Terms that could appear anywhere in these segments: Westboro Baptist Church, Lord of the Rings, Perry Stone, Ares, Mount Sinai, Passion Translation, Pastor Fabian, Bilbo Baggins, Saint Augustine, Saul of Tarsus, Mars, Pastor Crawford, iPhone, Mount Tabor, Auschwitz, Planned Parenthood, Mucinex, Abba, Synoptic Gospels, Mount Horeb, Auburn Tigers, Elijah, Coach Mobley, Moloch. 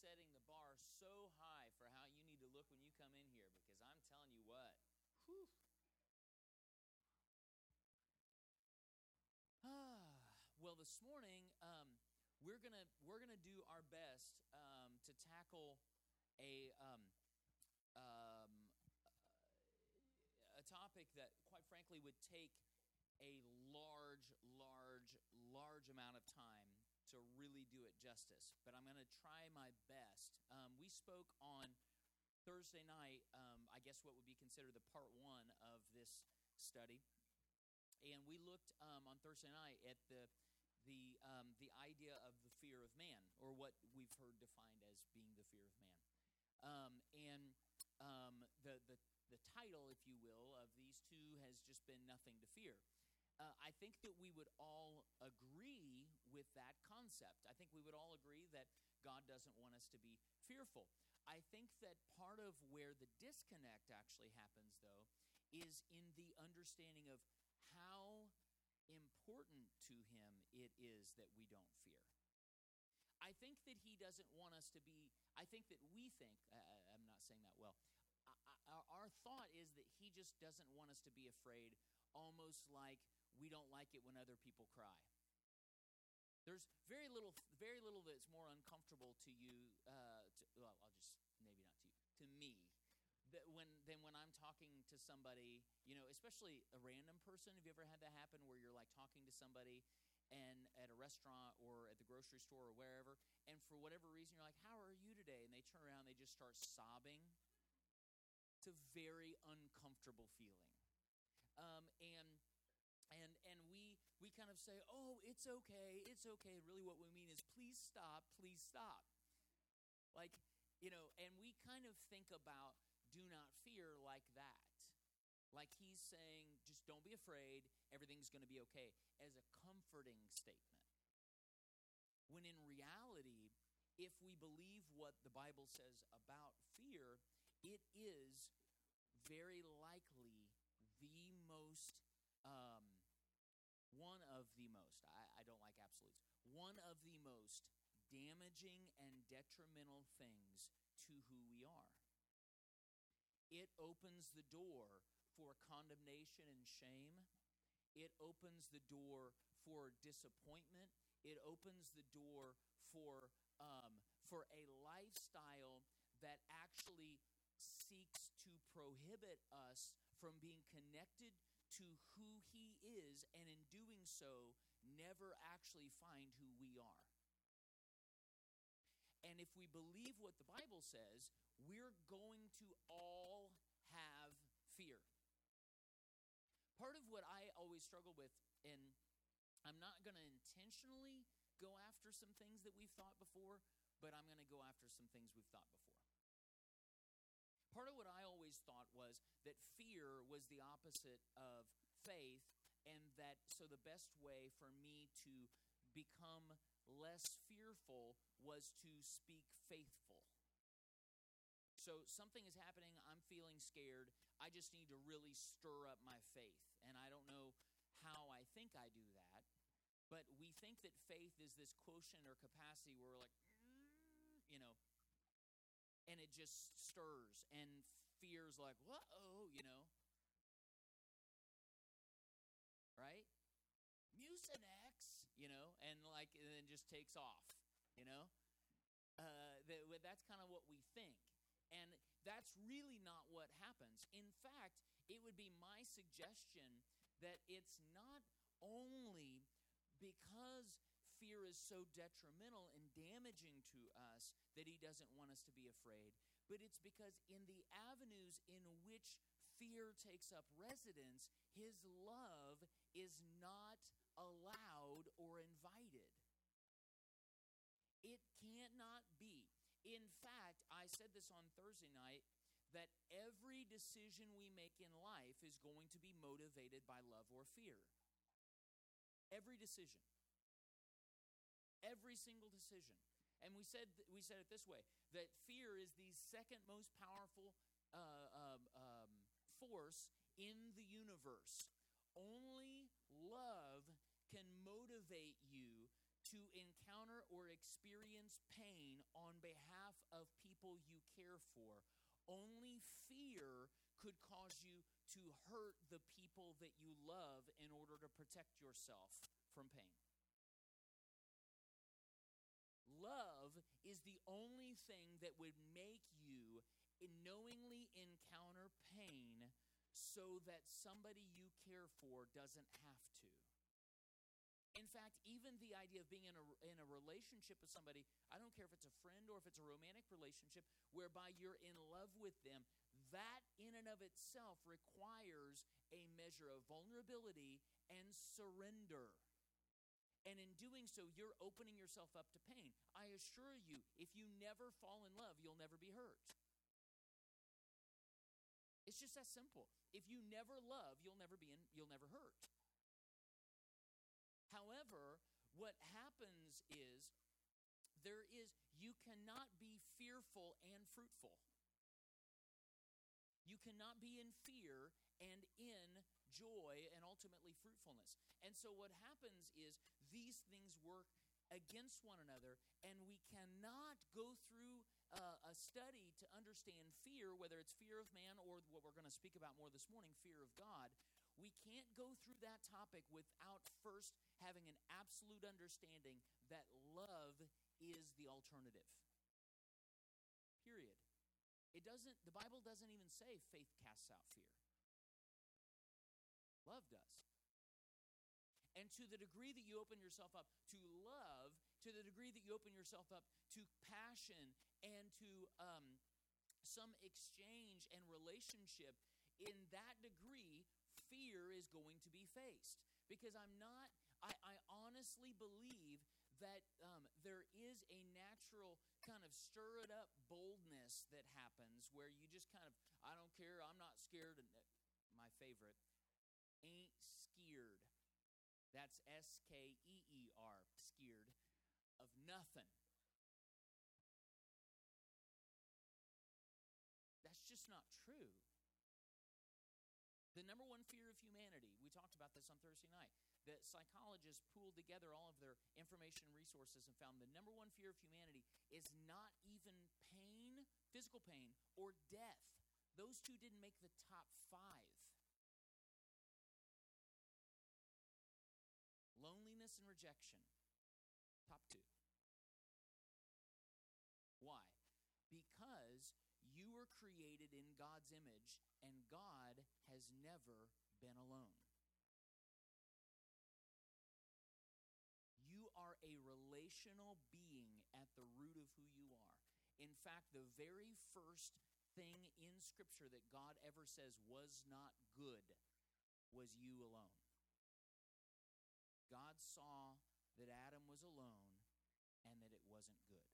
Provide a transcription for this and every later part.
setting the bar so high for how you need to look when you come in here, because I'm telling you what. Whew. Well, this morning we're gonna do our best to tackle a topic that, quite frankly, would take a large amount of time to really do it justice. But I'm gonna try my best. We spoke on Thursday night, I guess what would be considered the part one of this study, and we looked on Thursday night at the idea of the fear of man, or what we've heard defined as being the fear of man, and the title, if you will, of these two has just been nothing to fear. I think that we would all agree with that concept. I think we would all agree that God doesn't want us to be fearful. I think that part of where the disconnect actually happens, though, is in the understanding of how important to him it is that we don't fear. I think that he doesn't want us to be, I think that we think, I'm not saying that well, our thought is that he just doesn't want us to be afraid, almost like we don't like it when other people cry. There's very little that's more uncomfortable to you, to me, than when I'm talking to somebody, you know, especially a random person. Have you ever had that happen where you're like talking to somebody and at a restaurant or at the grocery store or wherever, and for whatever reason you're like, how are you today? And they turn around and they just start sobbing. It's a very uncomfortable feeling. And we kind of say, oh, it's okay, it's okay. Really what we mean is please stop, please stop. Like, you know, and we kind of think about do not fear like that. Like he's saying, just don't be afraid, everything's going to be okay, as a comforting statement. When in reality, if we believe what the Bible says about fear, it is very likely the most, one of the most damaging and detrimental things to who we are. It opens the door for condemnation and shame. It opens the door for disappointment. It opens the door for a lifestyle that actually seeks to prohibit us from being connected to who he is, and in doing so, never actually find who we are. And if we believe what the Bible says, we're going to all have fear. Part of what I always struggle with, and I'm not going to intentionally go after some things that we've thought before, but I'm going to go after some things we've thought before. Part of what I always thought was that fear was the opposite of faith, and that so the best way for me to become less fearful was to speak faithful. So something is happening, I'm feeling scared, I just need to really stir up my faith. And I don't know how I think I do that, but we think that faith is this quotient or capacity where we're like, you know, and it just stirs, and fear's like, whoa, you know. Right? Mucinex, you know, and like, and then just takes off, you know. That's kind of what we think. And that's really not what happens. In fact, it would be my suggestion that it's not only because fear is so detrimental and damaging to us that he doesn't want us to be afraid, but it's because in the avenues in which fear takes up residence, his love is not allowed or invited. It cannot be. In fact, I said this on Thursday night, that every decision we make in life is going to be motivated by love or fear. Every decision. Every single decision. And we said it this way, that fear is the second most powerful force in the universe. Only love can motivate you to encounter or experience pain on behalf of people you care for. Only fear could cause you to hurt the people that you love in order to protect yourself from pain. Love is the only thing that would make you knowingly encounter pain so that somebody you care for doesn't have to. In fact, even the idea of being in a relationship with somebody, I don't care if it's a friend or if it's a romantic relationship, whereby you're in love with them, that in and of itself requires a measure of vulnerability and surrender. And in doing so, you're opening yourself up to pain. I assure you, if you never fall in love, you'll never be hurt. It's just that simple. If you never love, you'll never hurt. However, what happens is you cannot be fearful and fruitful. You cannot be in fear and in joy and ultimately fruitfulness. And so what happens is these things work against one another, and we cannot go through a study to understand fear, whether it's fear of man or what we're going to speak about more this morning, fear of God. We can't go through that topic without first having an absolute understanding that love is the alternative. Period. The Bible doesn't even say faith casts out fear. Love does. And to the degree that you open yourself up to love, to the degree that you open yourself up to passion and to some exchange and relationship, in that degree, fear is going to be faced. Because I honestly believe that there is a natural kind of stir-it-up boldness that happens where you just kind of, I don't care, I'm not scared. And my favorite, ain't skeered. That's S-K-E-E-R, skeered of nothing. That's just not true. The number one fear of humanity, we talked about this on Thursday night, that psychologists pooled together all of their information and resources and found the number one fear of humanity is not even pain, physical pain, or death. Those two didn't make the top 5. Loneliness and rejection, top 2. Why? Because you were created in God's image, and God has never been alone. You are a relational being at the root of who you are. In fact, the very first thing in Scripture that God ever says was not good was you alone. God saw that Adam was alone and that it wasn't good.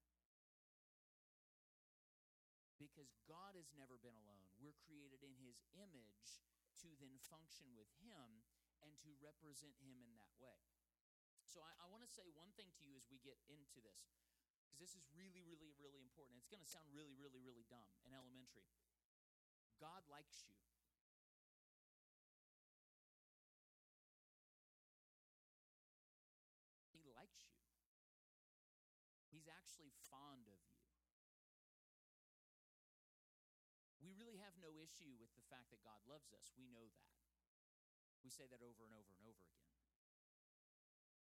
Because God has never been alone. We're created in his image to then function with him and to represent him in that way. So I want to say one thing to you as we get into this, because this is really, really, really important. It's going to sound really, really, really dumb and elementary. God likes you. He's actually fond of you. We really have no issue with the fact that God loves us. We know that. We say that over and over and over again.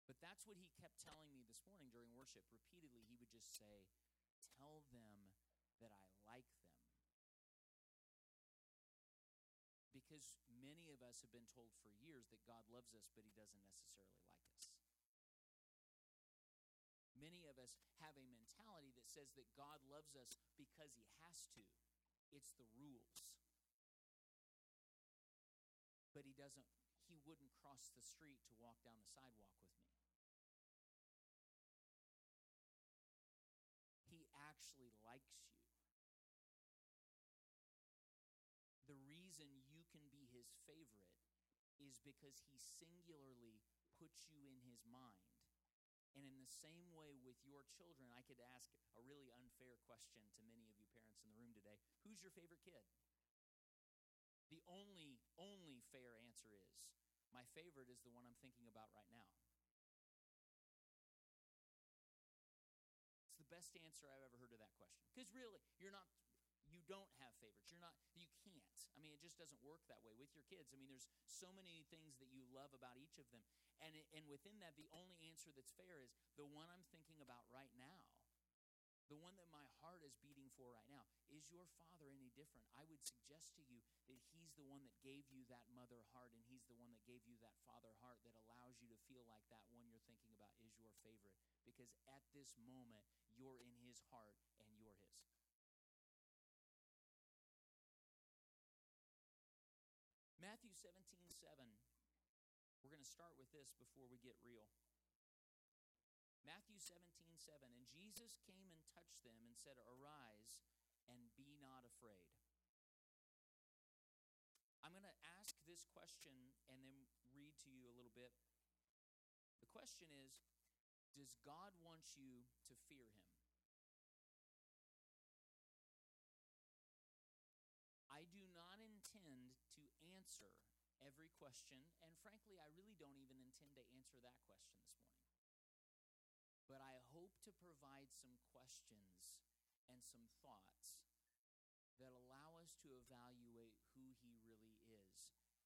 But that's what he kept telling me this morning during worship. Repeatedly, he would just say, tell them that I like them. Because many of us have been told for years that God loves us, but he doesn't necessarily like us. Many of us have a mentality that says that God loves us because he has to. It's the rules. But he wouldn't cross the street to walk down the sidewalk with me. He actually likes you. The reason you can be his favorite is because he singularly puts you in his mind. And in the same way with your children, I could ask a really unfair question to many of you parents in the room today. Who's your favorite kid? The only fair answer is, my favorite is the one I'm thinking about right now. best answer I've ever heard to that question. Because really, you're not, you don't have favorites. You're not, you can't. I mean, it just doesn't work that way with your kids. I mean, there's so many things that you love about each of them. And within that, the only answer that's fair is the one I'm thinking about right now. The one that my heart is beating for right now. Is your father any different? I would suggest to you that he's the one that gave you that mother heart, and he's the one that gave you that father heart that allows you to feel like that one you're thinking about is your favorite. Because at this moment, you're in his heart and you're his. Matthew 17:7. We're going to start with this before we get real. Matthew 17:7, and Jesus came and touched them and said, "Arise and be not afraid." I'm going to ask this question and then read to you a little bit. The question is, does God want you to fear him? I do not intend to answer every question, and frankly, I really don't even intend to answer that question this morning. But I hope to provide some questions and some thoughts that allow us to evaluate who he really is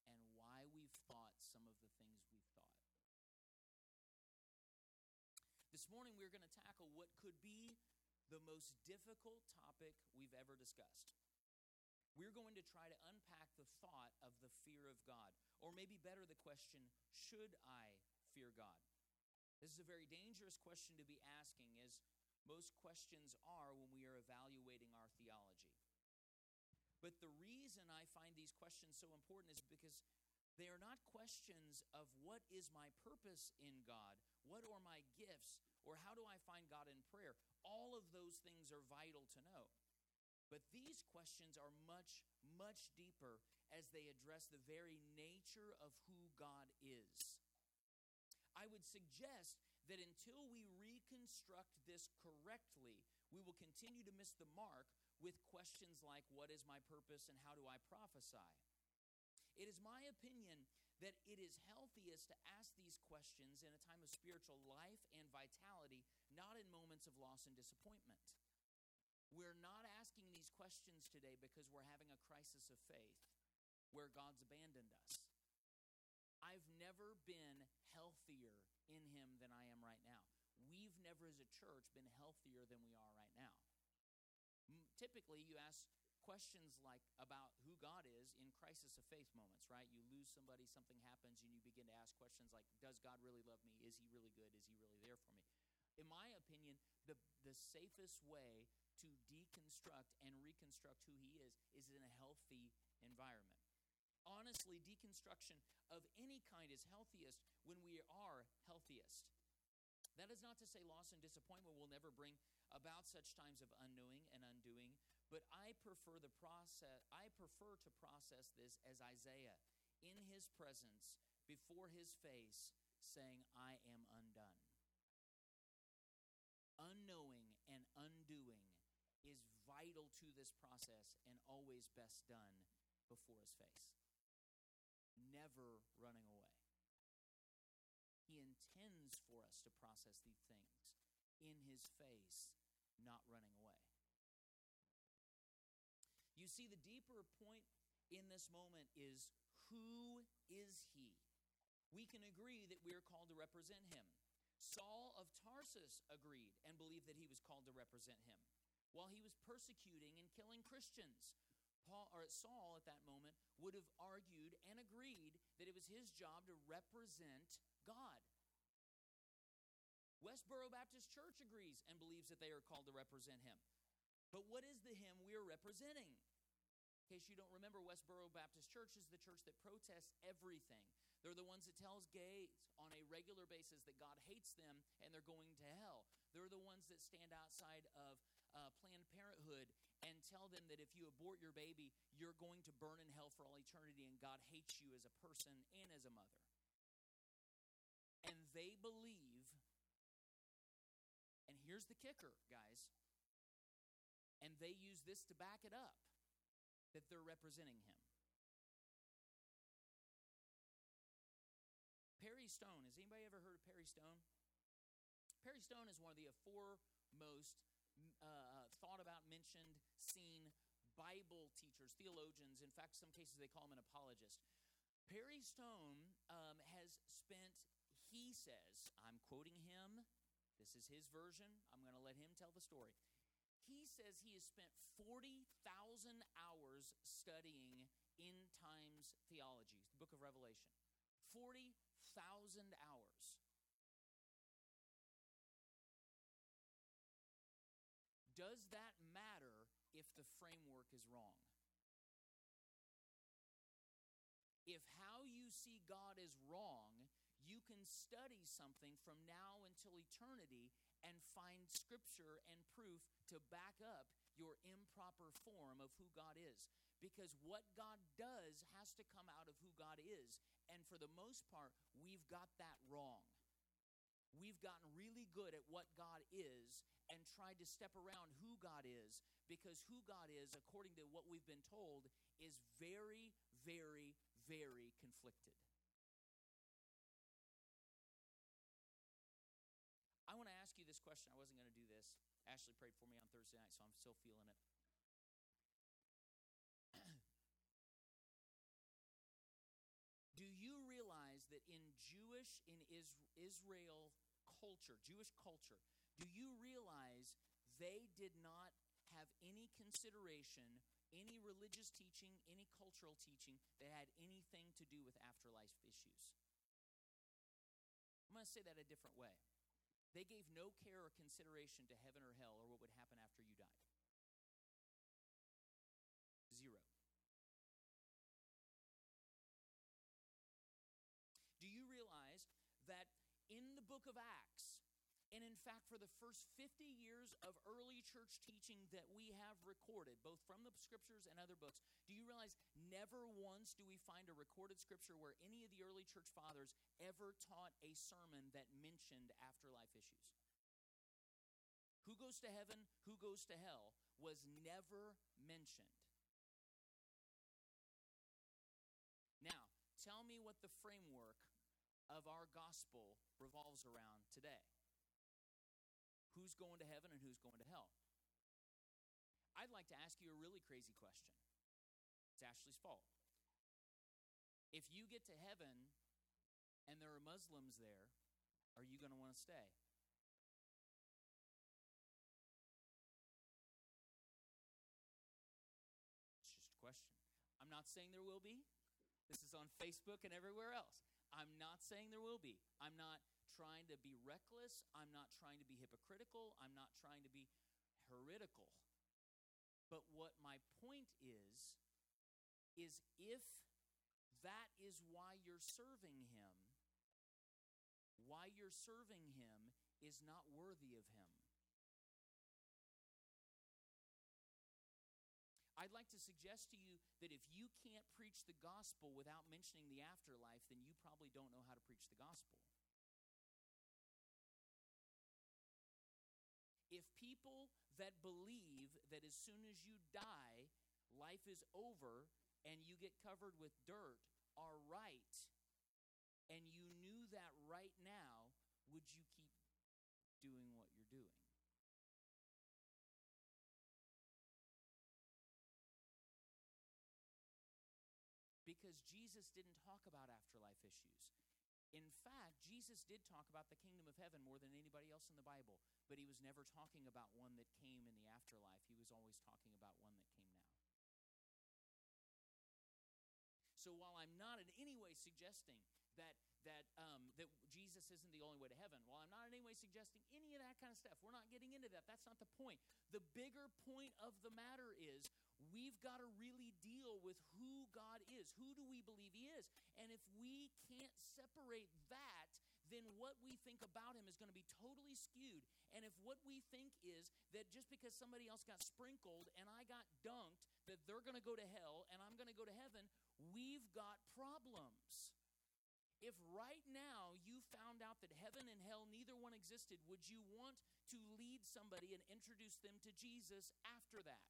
and why we've thought some of the things we've thought. This morning we're going to tackle what could be the most difficult topic we've ever discussed. We're going to try to unpack the thought of the fear of God, or maybe better the question, should I fear God? This is a very dangerous question to be asking, as most questions are when we are evaluating our theology. But the reason I find these questions so important is because they are not questions of what is my purpose in God, what are my gifts, or how do I find God in prayer. All of those things are vital to know. But these questions are much, much deeper as they address the very nature of who God is. I would suggest that until we reconstruct this correctly, we will continue to miss the mark with questions like, what is my purpose and how do I prophesy? It is my opinion that it is healthiest to ask these questions in a time of spiritual life and vitality, not in moments of loss and disappointment. We're not asking these questions today because we're having a crisis of faith where God's abandoned us. I've never been healthier in him than I am right now. We've never as a church been healthier than we are right now. Typically, you ask questions like about who God is in crisis of faith moments, right? You lose somebody, something happens, and you begin to ask questions like, does God really love me? Is he really good? Is he really there for me? In my opinion, the safest way to deconstruct and reconstruct who he is in a healthy environment. Honestly, deconstruction of any kind is healthiest when we are healthiest. That is not to say loss and disappointment will never bring about such times of unknowing and undoing, but I prefer to process this as Isaiah in his presence before his face saying, I am undone. Unknowing and undoing is vital to this process and always best done before his face. Never running away. He intends for us to process these things in his face, not running away. You see, the deeper point in this moment is, who is he? We can agree that we are called to represent him. Saul of Tarsus agreed and believed that he was called to represent him while he was persecuting and killing Christians. Saul at that moment would have argued and agreed that it was his job to represent God. Westboro Baptist Church agrees and believes that they are called to represent him. But what is the him we are representing? In case you don't remember, Westboro Baptist Church is the church that protests everything. They're the ones that tells gays on a regular basis that God hates them and they're going to hell. They're the ones that stand outside of Planned Parenthood and tell them that if you abort your baby, you're going to burn in hell for all eternity, and God hates you as a person and as a mother. And they believe, and here's the kicker, guys, and they use this to back it up, that they're representing him. Perry Stone, has anybody ever heard of Perry Stone? Perry Stone is one of the foremost thought about, mentioned, seen Bible teachers, theologians. In fact, some cases they call him an apologist. Perry Stone has spent, he says, I'm quoting him. This is his version. I'm going to let him tell the story. He says he has spent 40,000 hours studying end times theology, the book of Revelation. 40,000 hours. Does that matter if the framework is wrong? If how you see God is wrong, you can study something from now until eternity and find scripture and proof to back up your improper form of who God is. Because what God does has to come out of who God is. And for the most part, we've got that wrong. We've gotten really good at what God is and tried to step around who God is, because who God is, according to what we've been told, is very, very, very conflicted. I want to ask you this question. I wasn't going to do this. Ashley prayed for me on Thursday night, so I'm still feeling it. Do you realize that in Israel culture, Jewish culture, do you realize they did not have any consideration, any religious teaching, any cultural teaching that had anything to do with afterlife issues? I'm going to say that a different way. They gave no care or consideration to heaven or hell or what would happen after you died. Zero. Do you realize that in the book of Acts, and in fact for the first 50 years of early church teaching that we have recorded, both from the scriptures and other books, do you realize never once do we find a recorded scripture where any of the early church fathers ever taught a sermon that mentioned afterlife issues? Who goes to heaven, who goes to hell was never mentioned. Now, tell me what the framework of our gospel revolves around today. Who's going to heaven and who's going to hell? I'd like to ask you a really crazy question. It's Ashley's fault. If you get to heaven and there are Muslims there, are you going to want to stay? It's just a question. I'm not saying there will be. This is on Facebook and everywhere else. I'm not saying there will be. I'm not trying to be reckless. I'm not trying to be hypocritical. I'm not trying to be heretical. But what my point is if that is why you're serving him, why you're serving him is not worthy of him. I'd like to suggest to you that if you can't preach the gospel without mentioning the afterlife, then you probably don't know how to preach the gospel. If people that believe that as soon as you die, life is over and you get covered with dirt are right, and you knew that right now, would you keep doing what you're doing? Because Jesus didn't talk about afterlife issues. In fact, Jesus did talk about the kingdom of heaven more than anybody else in the Bible, but he was never talking about one that came in the afterlife. He was always talking about one that came now. So while I'm not in any way suggesting that Jesus isn't the only way to heaven, while I'm not in any way suggesting any of that kind of stuff, we're not getting into that. That's not the point. The bigger point of the matter is we've got to really deal with who God is. Who do we believe he is? And if we can't separate that, then what we think about him is going to be totally skewed. And if what we think is that just because somebody else got sprinkled and I got dunked, that they're going to go to hell and I'm going to go to heaven, we've got problems. If right now you found out that heaven and hell, neither one existed, would you want to lead somebody and introduce them to Jesus after that?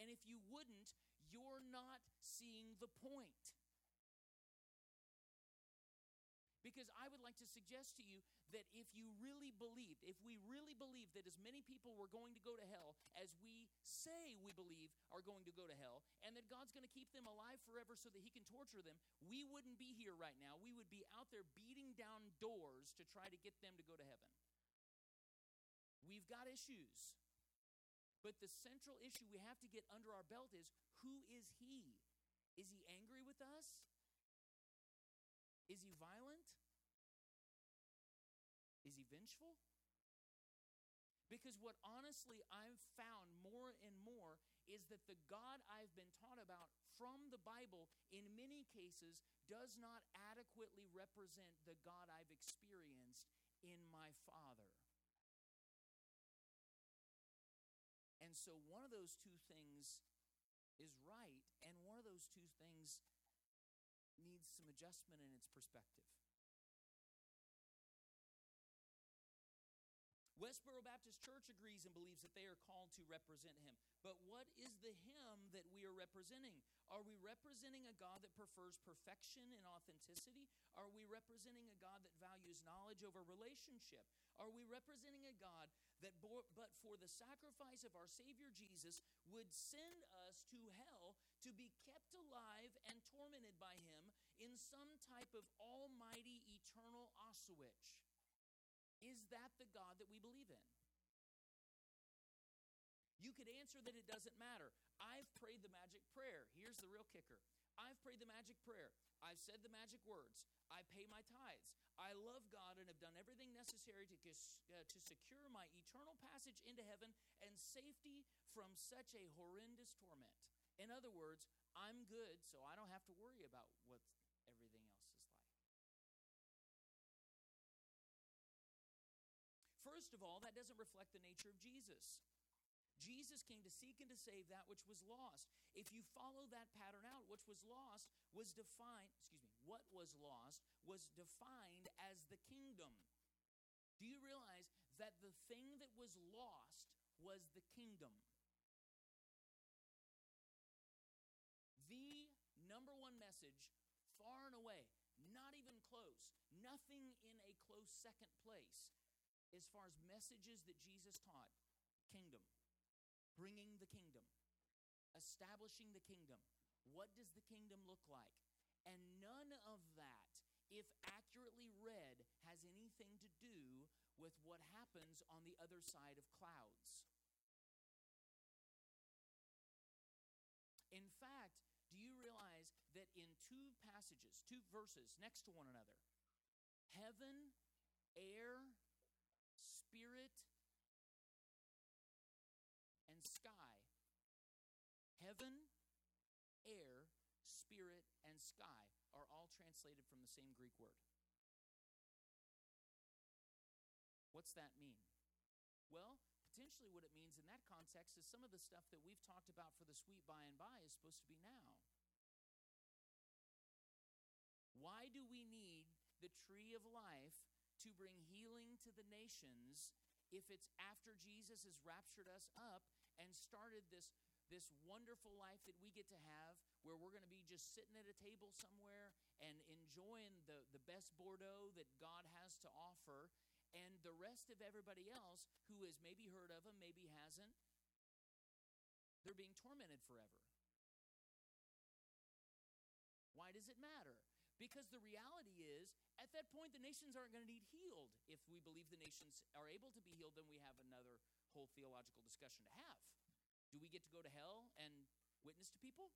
And if you wouldn't, you're not seeing the point. Because I would like to suggest to you that if you really believed, if we really believed that as many people were going to go to hell as we say we believe are going to go to hell, and that God's going to keep them alive forever so that he can torture them, we wouldn't be here right now. We would be out there beating down doors to try to get them to go to heaven. We've got issues. But the central issue we have to get under our belt is, who is he? Is he angry with us? Is he violent? Is he vengeful? Because what honestly I've found more and more is that the God I've been taught about from the Bible in many cases does not adequately represent the God I've experienced in my Father. And so one of those two things is right, and one of those two things needs some adjustment in its perspective. Westboro Baptist Church agrees and believes that they are called to represent him. But what is the him that we are representing? Are we representing a God that prefers perfection and authenticity? Are we representing a God that values knowledge over relationship? Are we representing a God that but for the sacrifice of our Savior Jesus would send us to hell to be kept alive and tormented by him in some type of almighty eternal Auschwitz? Is that the God that we believe in? You could answer that it doesn't matter. I've prayed the magic prayer. Here's the real kicker. I've prayed the magic prayer. I've said the magic words. I pay my tithes. I love God and have done everything necessary to secure my eternal passage into heaven and safety from such a horrendous torment. In other words, I'm good, so I don't have to worry about what everything else is like. First of all, that doesn't reflect the nature of Jesus. Jesus came to seek and to save that which was lost. If you follow that pattern out, what was lost was defined as the kingdom. Do you realize that the thing that was lost was the kingdom? The number one message, far and away, not even close, nothing in a close second place, as far as messages that Jesus taught, kingdom, bringing the kingdom, establishing the kingdom. What does the kingdom look like? And none of that, if accurately read, has anything to do with what happens on the other side of clouds. In fact, do you realize that in two passages, two verses next to one another, heaven, air, spirit, and sky. Heaven, air, spirit, and sky are all translated from the same Greek word. What's that mean? Well, potentially what it means in that context is some of the stuff that we've talked about for the sweet by and by is supposed to be now. Why do we need the tree of life to bring healing to the nations if it's after Jesus has raptured us up and started this wonderful life that we get to have, where we're going to be just sitting at a table somewhere and enjoying the best Bordeaux that God has to offer, and the rest of everybody else who has maybe heard of him, maybe hasn't, they're being tormented forever? Why does it matter? Because the reality is, at that point, the nations aren't going to need healed. If we believe the nations are able to be healed, then we have another whole theological discussion to have. Do we get to go to hell and witness to people?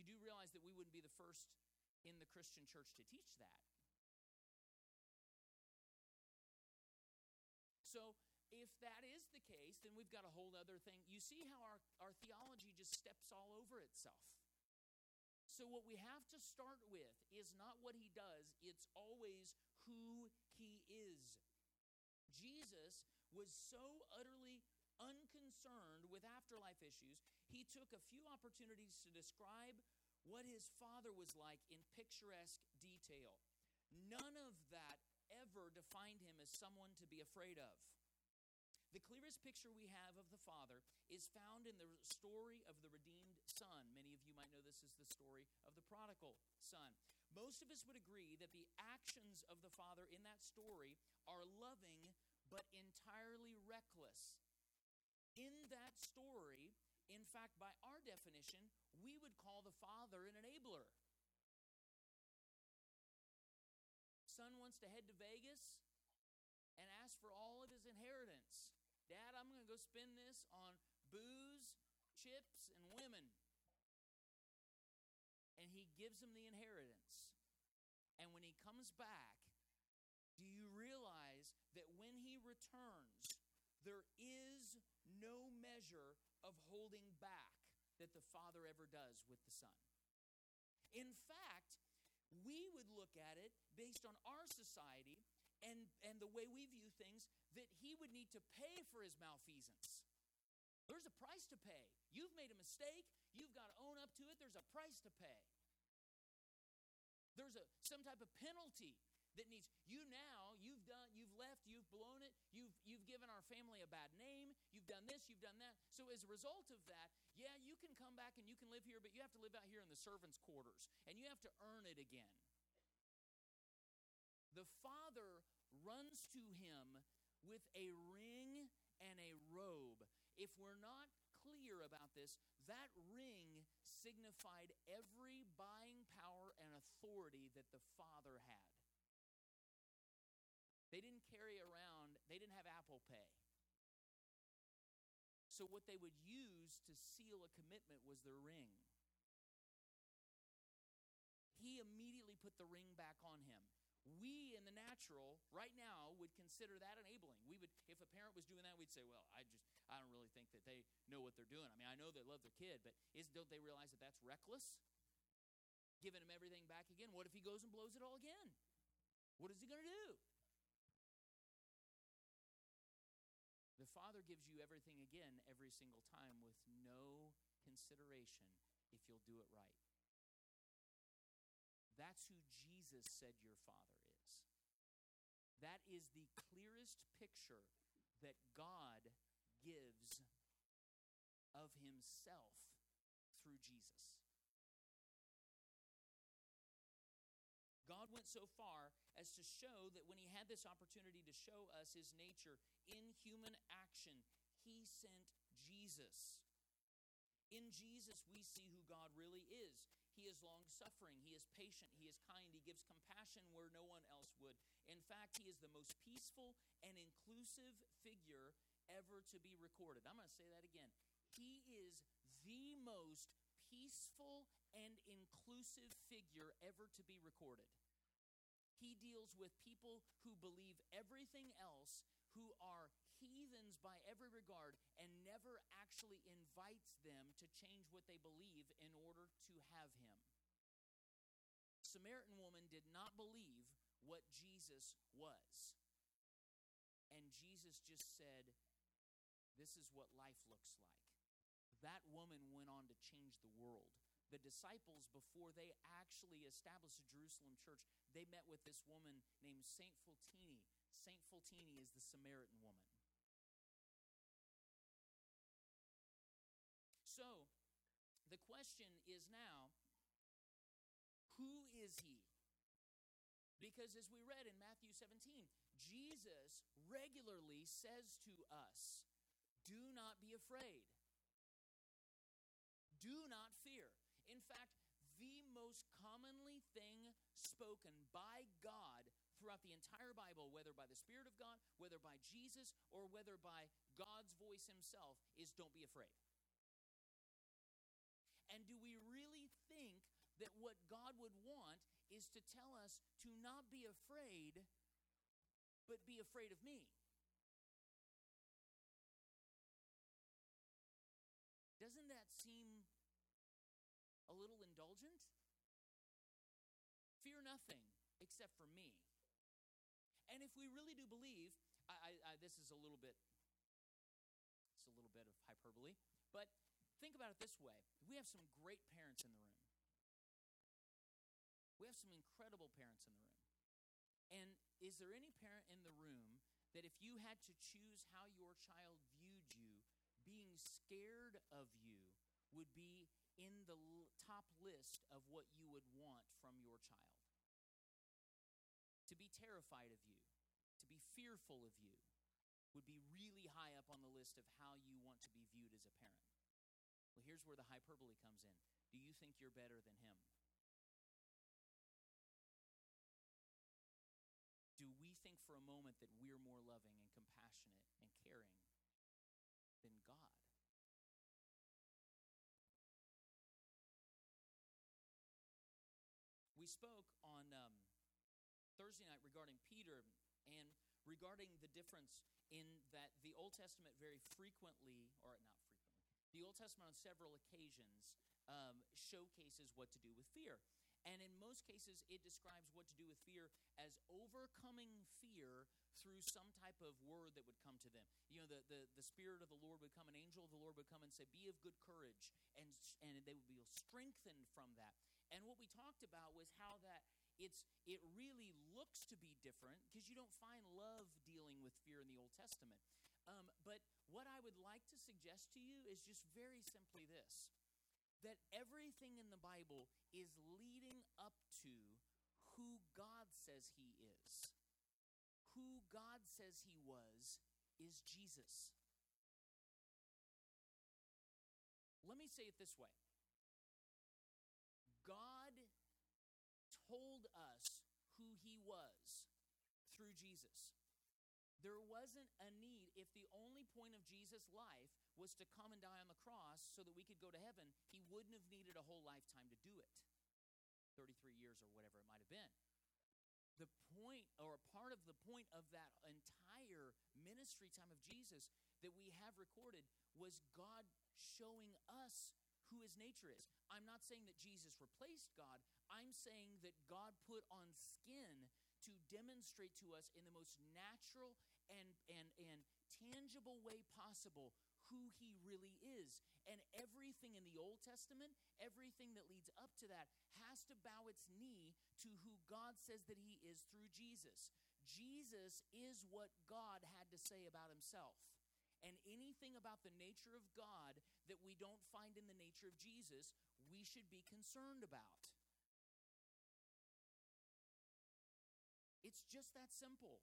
You do realize that we wouldn't be the first in the Christian church to teach that. So if that is the case, then we've got a whole other thing. You see how our theology just steps all over itself. So what we have to start with is not what he does, it's always who he is. Jesus was so utterly unconcerned with afterlife issues, he took a few opportunities to describe what his Father was like in picturesque detail. None of that ever defined him as someone to be afraid of. The clearest picture we have of the Father is found in the story of the redeemed son. Many of you might know this as the story of the prodigal son. Most of us would agree that the actions of the father in that story are loving but entirely reckless. In that story, in fact, by our definition, we would call the father an enabler. Son wants to head to Vegas and ask for all of his inheritance. Dad, I'm going to go spend this on booze, chips, and women. And he gives him the inheritance. And when he comes back, do you realize that when he returns, there is no measure of holding back that the father ever does with the son? In fact, we would look at it based on our society and the way we view things that he would need to pay for his malfeasance. There's a price to pay. You've made a mistake. You've got to own up to it. There's a price to pay. There's some type of penalty that needs you now. You've left. You've blown it. You've given our family a bad name. You've done this. You've done that. So as a result of that, yeah, you can come back and you can live here, but you have to live out here in the servants' quarters, and you have to earn it again. The father runs to him with a ring and a robe. If we're not clear about this, that ring signified every buying power and authority that the father had. They didn't carry around, they didn't have Apple Pay. So what they would use to seal a commitment was their ring. He immediately put the ring back on him. We in the natural right now would consider that enabling. We would, if a parent was doing that, we'd say, well, I don't really think that they know what they're doing. I mean, I know they love their kid, but don't they realize that that's reckless? Giving him everything back again? What if he goes and blows it all again? What is he going to do? The Father gives you everything again every single time with no consideration if you'll do it right. That's who Jesus said your Father is. That is the clearest picture that God gives of himself through Jesus. God went so far as to show that when he had this opportunity to show us his nature in human action, he sent Jesus. In Jesus, we see who God really is. He is long-suffering. He is patient. He is kind. He gives compassion where no one else would. In fact, he is the most peaceful and inclusive figure ever to be recorded. I'm going to say that again. He is the most peaceful and inclusive figure ever to be recorded. He deals with people who believe everything else, who are heathens by every regard, and never actually invites them to change what they believe in order to have him. Samaritan woman did not believe what Jesus was. And Jesus just said, this is what life looks like. That woman went on to change the world. The disciples, before they actually established a Jerusalem church, they met with this woman named Saint Fultini. Saint Fultini is the Samaritan woman. So, the question is now, who is he? Because as we read in Matthew 17, Jesus regularly says to us, do not be afraid. Do not fear. In fact, the most commonly thing spoken by God throughout the entire Bible, whether by the Spirit of God, whether by Jesus, or whether by God's voice himself, is don't be afraid. And do we really think that what God would want is to tell us to not be afraid, but be afraid of me? Doesn't that seem a little indulgent? Fear nothing except for me. And if we really do believe, this is a little bit of hyperbole, but think about it this way. We have some great parents in the room. We have some incredible parents in the room. And is there any parent in the room that if you had to choose how your child viewed you, being scared of you would be in the top list of what you would want from your child? be terrified of you, to be fearful of you, would be really high up on the list of how you want to be viewed as a parent. Well, here's where the hyperbole comes in. Do you think you're better than him? Do we think for a moment that we're more loving and compassionate and caring than God? We spoke on Thursday night regarding Peter and regarding the difference in that the Old Testament very frequently, or not frequently, the Old Testament on several occasions showcases what to do with fear. And in most cases, it describes what to do with fear as overcoming fear through some type of word that would come to them. You know, the Spirit of the Lord would come, an angel of the Lord would come and say, be of good courage, and they would be strengthened from that. And what we talked about was how that it really looks to be different because you don't find love dealing with fear in the Old Testament. But what I would like to suggest to you is just very simply this, that everything in the Bible is leading up to who God says he is. Who God says he was is Jesus. Let me say it this way. Told us who he was through Jesus. There wasn't a need. If the only point of Jesus' life was to come and die on the cross so that we could go to heaven, he wouldn't have needed a whole lifetime to do it, 33 years or whatever it might have been. The point, or part of the point of that entire ministry time of Jesus that we have recorded, was God showing us who his nature is. I'm not saying that Jesus replaced God. I'm saying that God put on skin to demonstrate to us in the most natural and tangible way possible who he really is. And everything in the Old Testament, everything that leads up to that, has to bow its knee to who God says that he is through Jesus. Jesus is what God had to say about himself. And anything about the nature of God that we don't find in the nature of Jesus, we should be concerned about. It's just that simple.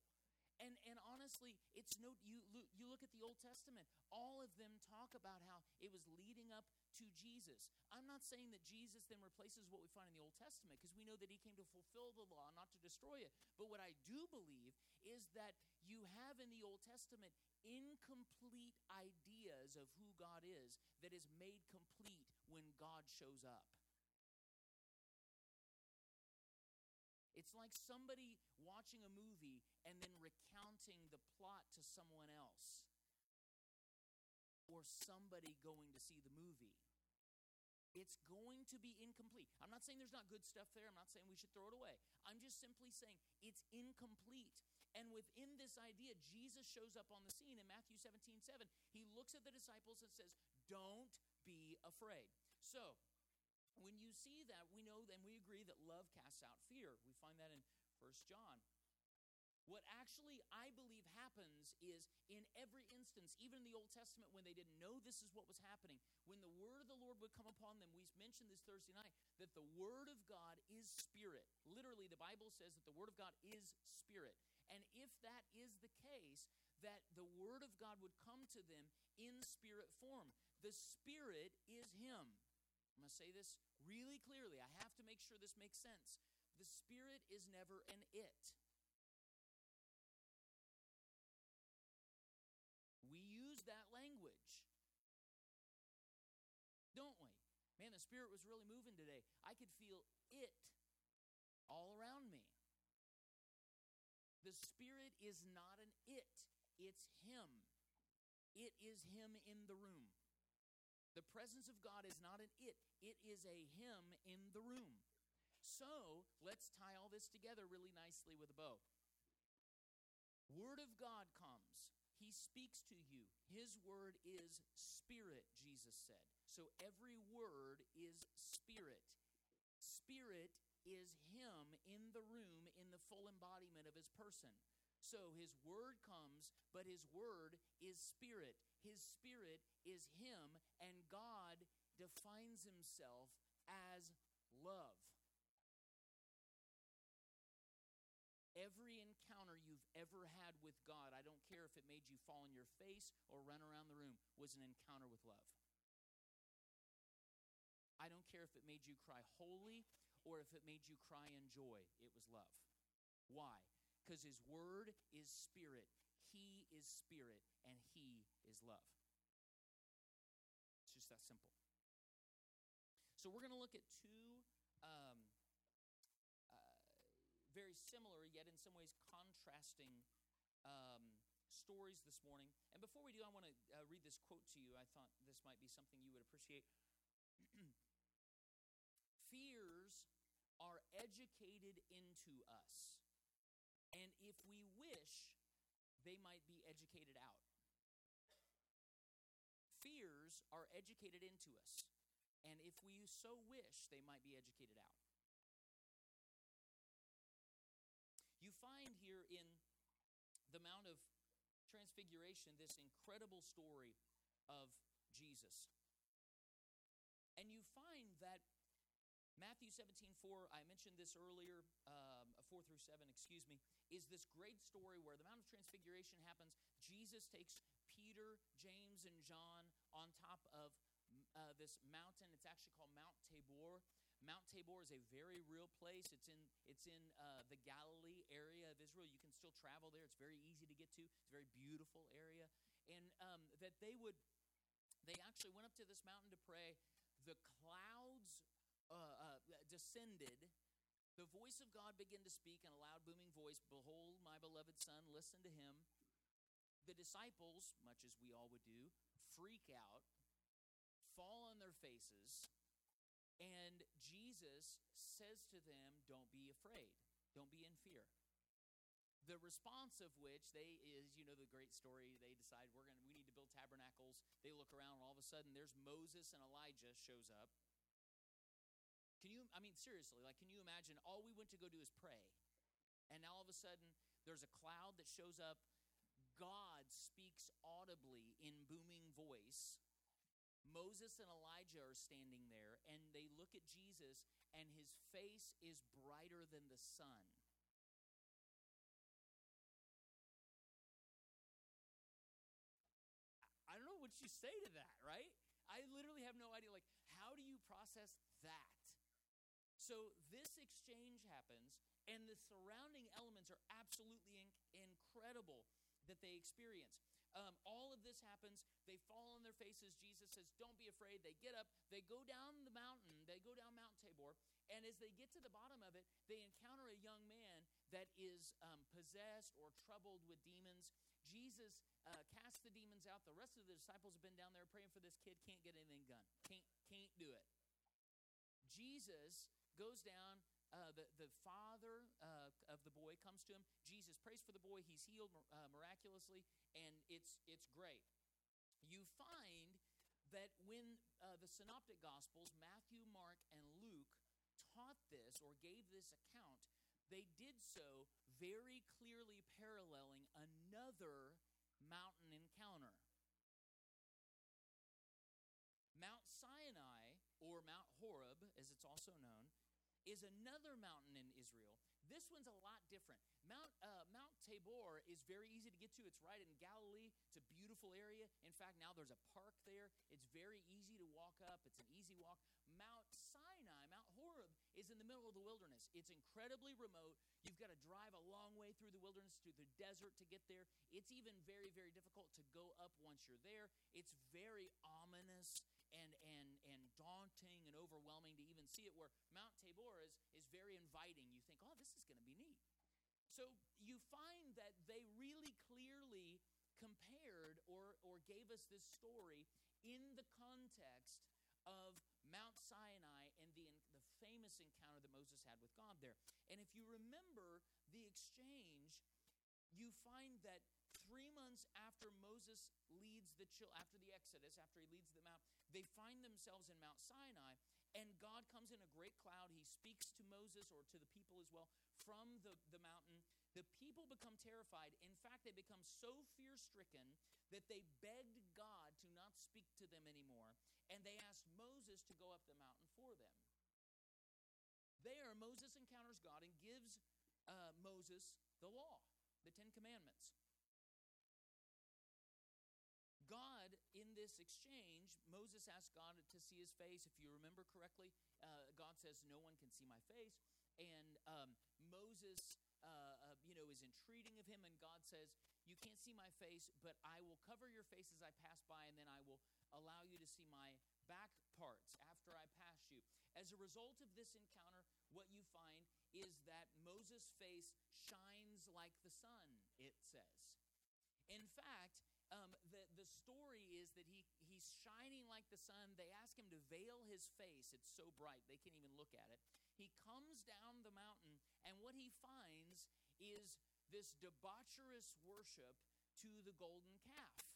And honestly, it's no, you look at the Old Testament, all of them talk about how it was leading up to Jesus. I'm not saying that Jesus then replaces what we find in the Old Testament, because we know that he came to fulfill the law, not to destroy it. But what I do believe is that you have in the Old Testament incomplete ideas of who God is that is made complete when God shows up. It's like somebody watching a movie and then recounting the plot to someone else, or somebody going to see the movie. It's going to be incomplete. I'm not saying there's not good stuff there. I'm not saying we should throw it away. I'm just simply saying it's incomplete. And within this idea, Jesus shows up on the scene in Matthew 17:7. He looks at the disciples and says, "Don't be afraid." So when you see that, we know and we agree that love casts out fear. We find that in 1 John. What actually I believe happens is, in every instance, even in the Old Testament when they didn't know this is what was happening, when the word of the Lord would come upon them, we mentioned this Thursday night, that the word of God is spirit. Literally, the Bible says that the word of God is spirit. And if that is the case, that the word of God would come to them in spirit form. The spirit is him. I'm going to say this really clearly. I have to make sure this makes sense. The Spirit is never an it. We use that language, don't we? Man, the Spirit was really moving today. I could feel it all around me. The Spirit is not an it. It's him. It is him in the room. The presence of God is not an it. It is a him in the room. So let's tie all this together really nicely with a bow. Word of God comes. He speaks to you. His word is spirit, Jesus said. So every word is spirit. Spirit is him in the room in the full embodiment of his person. So his word comes, but his word is spirit. His spirit is him, and God defines himself as love. every encounter you've ever had with God, I don't care if it made you fall on your face or run around the room, was an encounter with love. I don't care if it made you cry holy or if it made you cry in joy, it was love. Why? Because his word is spirit. He is spirit, and he is love. It's just that simple. So we're going to look at two very similar, yet in some ways contrasting stories this morning. And before we do, I want to read this quote to you. I thought this might be something you would appreciate. Fears are educated into us, and if we wish, they might be educated out. Fears are educated into us, and if we so wish, they might be educated out. You find here in the Mount of Transfiguration this incredible story of Jesus. And you find that Matthew 17:4, I mentioned this earlier, 4-7, is this great story where the Mount of Transfiguration happens. Jesus takes Peter, James, and John on top of this mountain. It's actually called Mount Tabor. Mount Tabor is a very real place. It's in the Galilee area of Israel. You can still travel there. It's very easy to get to. It's a very beautiful area. And they actually went up to this mountain to pray. The clouds descended. The voice of God began to speak in a loud, booming voice, "Behold, my beloved son, listen to him." The disciples, much as we all would do, freak out, fall on their faces, and Jesus says to them, "Don't be afraid. Don't be in fear." The response of which they is, you know, the great story. They decide we need to build tabernacles. They look around, and all of a sudden, there's Moses and Elijah shows up. Seriously, can you imagine? All we went to go do is pray, and now all of a sudden, there's a cloud that shows up. God speaks audibly in booming voice. Moses and Elijah are standing there, and they look at Jesus, and his face is brighter than the sun. I don't know what you say to that, right? I literally have no idea. How do you process that? So this exchange happens, and the surrounding elements are absolutely incredible that they experience. All of this happens. They fall on their faces. Jesus says, "Don't be afraid." They get up. They go down the mountain. They go down Mount Tabor, and as they get to the bottom of it, they encounter a young man that is possessed or troubled with demons. Jesus casts the demons out. The rest of the disciples have been down there praying for this kid. Can't get anything done. Can't do it. Jesus goes down. The father of the boy comes to him. Jesus prays for the boy. He's healed miraculously, and it's great. You find that when the Synoptic Gospels, Matthew, Mark, and Luke, taught this or gave this account, they did so very clearly paralleling another mountain encounter. Mount Sinai, or Mount Horeb, as it's also known, is another mountain in Israel. This one's a lot different. Mount Tabor is very easy to get to. It's right in Galilee. It's a beautiful area. In fact, now there's a park there. It's very easy to walk up. It's an easy walk. Mount Sinai, Mount Horeb, is in the middle of the wilderness. It's incredibly remote. You've got to drive a long way through the wilderness, through the desert to get there. It's even very, very difficult to go up once you're there. It's very ominous and daunting and overwhelming to even see it, where Mount Tabor is very inviting. You think, oh, this is going to be neat. So you find that they really clearly compared or gave us this story in the context of Mount Sinai and the famous encounter that Moses had with God there. And if you remember the exchange, you find that 3 months after Moses leads the children, after the Exodus, after he leads them out, they find themselves in Mount Sinai, and God comes in a great cloud. He speaks to Moses, or to the people as well, from the mountain. The people become terrified. In fact, they become so fear-stricken that they begged God to not speak to them anymore, and they asked Moses to go up the mountain for them. There, Moses encounters God and gives Moses the law, the 10 Commandments. God, in this exchange, Moses asked God to see his face. If you remember correctly, God says, no one can see my face. And Moses, is entreating of him, and God says, you can't see my face, but I will cover your face as I pass by, and then I will allow you to see my back parts after I pass you. As a result of this encounter, what you find is that Moses' face shines like the sun, it says. In fact, the story is that he's shining like the sun. They ask him to veil his face. It's so bright, they can't even look at it. He comes down the mountain, and what he finds is this debaucherous worship to the golden calf.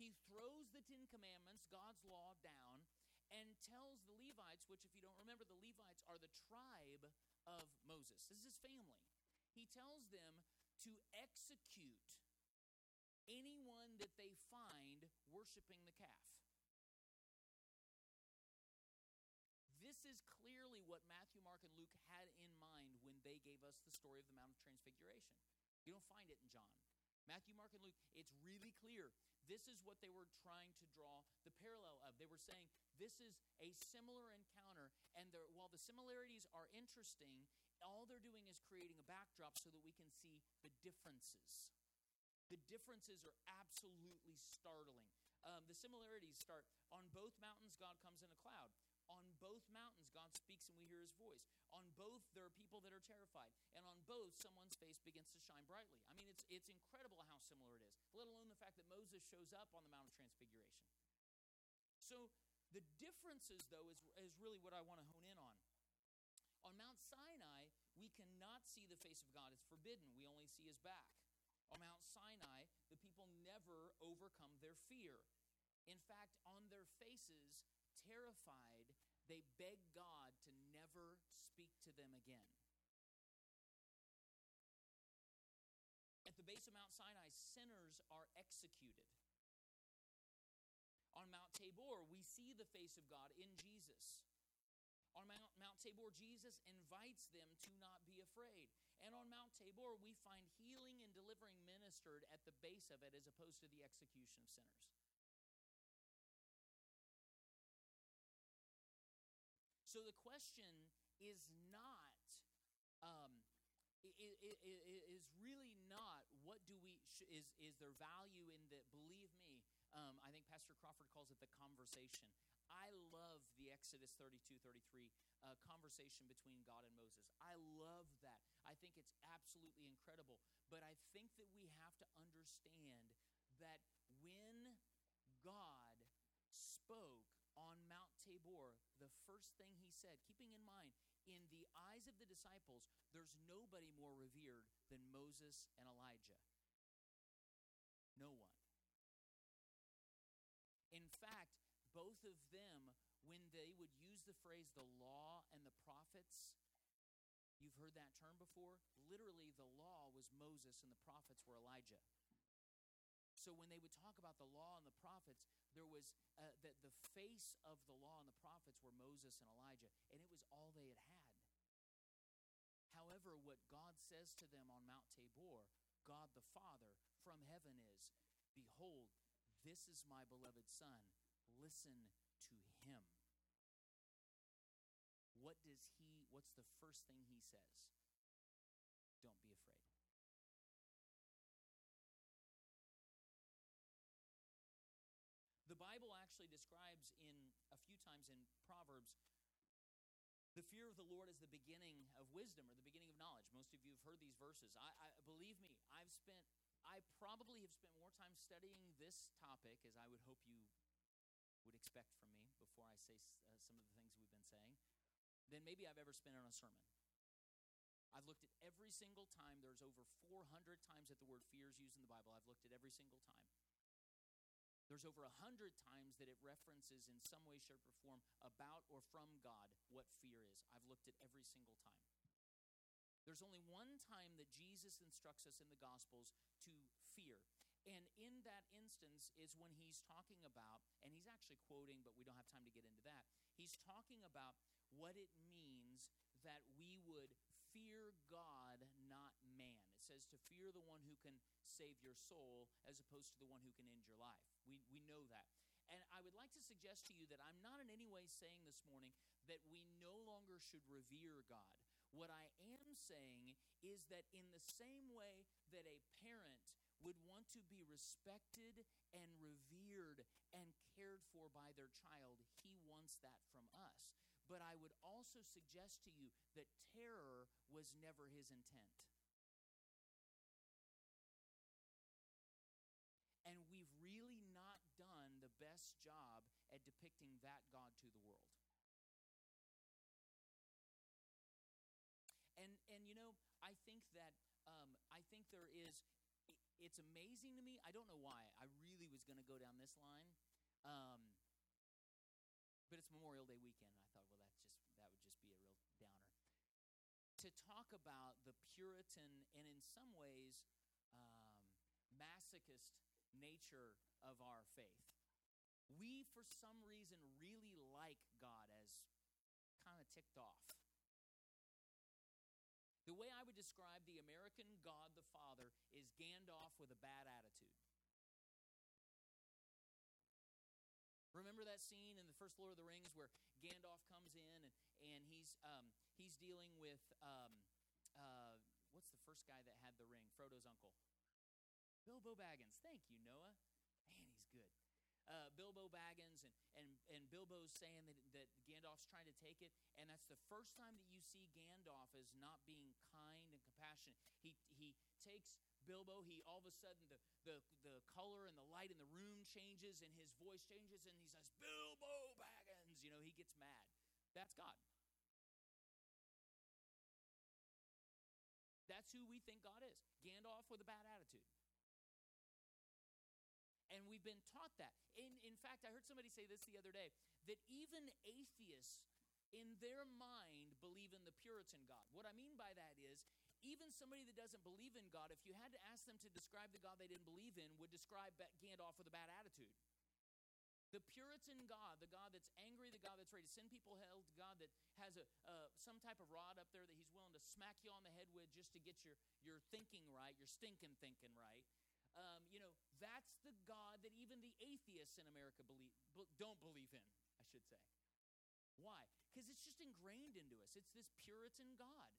He throws the 10 Commandments, God's law, down and tells the Levites, which, if you don't remember, the Levites are the tribe of Moses. This is his family. He tells them to execute anyone that they find worshiping the calf. This is clearly what Matthew, Mark, and Luke had in mind when they gave us the story of the Mount of Transfiguration. You don't find it in John. Matthew, Mark, and Luke, it's really clear. This is what they were trying to draw the parallel of. They were saying this is a similar encounter, and while the similarities are interesting, all they're doing is creating a backdrop so that we can see the differences. The differences are absolutely startling. The similarities start, on both mountains, God comes in a cloud. On both mountains, God speaks and we hear his voice. On both, there are people that are terrified. And on both, someone's face begins to shine brightly. I mean, it's incredible how similar it is, let alone the fact that Moses shows up on the Mount of Transfiguration. So the differences, though, is really what I want to hone in on. On Mount Sinai, we cannot see the face of God. It's forbidden. We only see his back. On Mount Sinai, the people never overcome their fear. In fact, on their faces, terrified, they beg God to never speak to them again. At the base of Mount Sinai, sinners are executed. On Mount Tabor, we see the face of God in Jesus. On Mount Tabor, Jesus invites them to not be afraid. And on Mount Tabor, we find healing and delivering ministered at the base of it as opposed to the execution of sinners. So the question is really not what do we, is there value in the, believe me, I think Pastor Crawford calls it the conversation. I love the Exodus 32-33 conversation between God and Moses. I love that. I think it's absolutely incredible. But I think that we have to understand that when God spoke on Mount Tabor, the first thing he said, keeping in mind, in the eyes of the disciples, there's nobody more revered than Moses and Elijah. No one. In fact, both of them, when they would use the phrase the law and the prophets, you've heard that term before, literally the law was Moses and the prophets were Elijah. So when they would talk about the law and the prophets, there was the face of the law and the prophets were Moses and Elijah, and it was all they had had. However, what God says to them on Mount Tabor, God the Father from heaven is, behold, this is my beloved Son. Listen to him. What's the first thing he says? Don't be afraid. The Bible actually describes in a few times in Proverbs, the fear of the Lord is the beginning of wisdom or the beginning of knowledge. Most of you have heard these verses. I believe me, I probably have spent more time studying this topic as I would hope you would expect from me before I say some of the things we've been saying, than maybe I've ever spent on a sermon. I've looked at every single time. There's over 400 times that the word fear is used in the Bible. I've looked at every single time. There's over 100 times that it references in some way, shape, or form about or from God what fear is. I've looked at every single time. There's only one time that Jesus instructs us in the Gospels to fear. And in that instance is when he's talking about, and he's actually quoting, but we don't have time to get into that. He's talking about what it means that we would fear God, not man. says to fear the one who can save your soul as opposed to the one who can end your life. We know that. And I would like to suggest to you that I'm not in any way saying this morning that we no longer should revere God. What I am saying is that in the same way that a parent would want to be respected and revered and cared for by their child, he wants that from us. But I would also suggest to you that terror was never his intent. And we've really not done the best job at depicting that God to the world. And you know, I think that it's amazing to me. I don't know why. I really was going to go down this line, but it's Memorial Day weekend. I thought, well, that would just be a real downer to talk about the Puritan and in some ways masochist nature of our faith. We, for some reason, really like God as kind of ticked off. The way I would describe the American God the Father is Gandalf with a bad attitude. Remember that scene in the first Lord of the Rings where Gandalf comes in and he's dealing with what's the first guy that had the ring? Frodo's uncle, Bilbo Baggins. Thank you, Noah. Man, he's good. Bilbo Baggins, and Bilbo's saying that Gandalf's trying to take it, and that's the first time that you see Gandalf as not being kind and compassionate. He takes Bilbo, all of a sudden the color and the light in the room changes, and his voice changes, and he says, Bilbo Baggins, he gets mad. That's God. That's who we think God is. Gandalf with a bad attitude. And we've been taught that. In fact, I heard somebody say this the other day, that even atheists in their mind believe in the Puritan God. What I mean by that is, even somebody that doesn't believe in God, if you had to ask them to describe the God they didn't believe in, would describe Gandalf with a bad attitude. The Puritan God, the God that's angry, the God that's ready to send people to hell, the God that has some type of rod up there that he's willing to smack you on the head with just to get your thinking right, your stinking thinking right. That's the God that even the atheists in America don't believe in, I should say. Why? Because it's just ingrained into us. It's this Puritan God.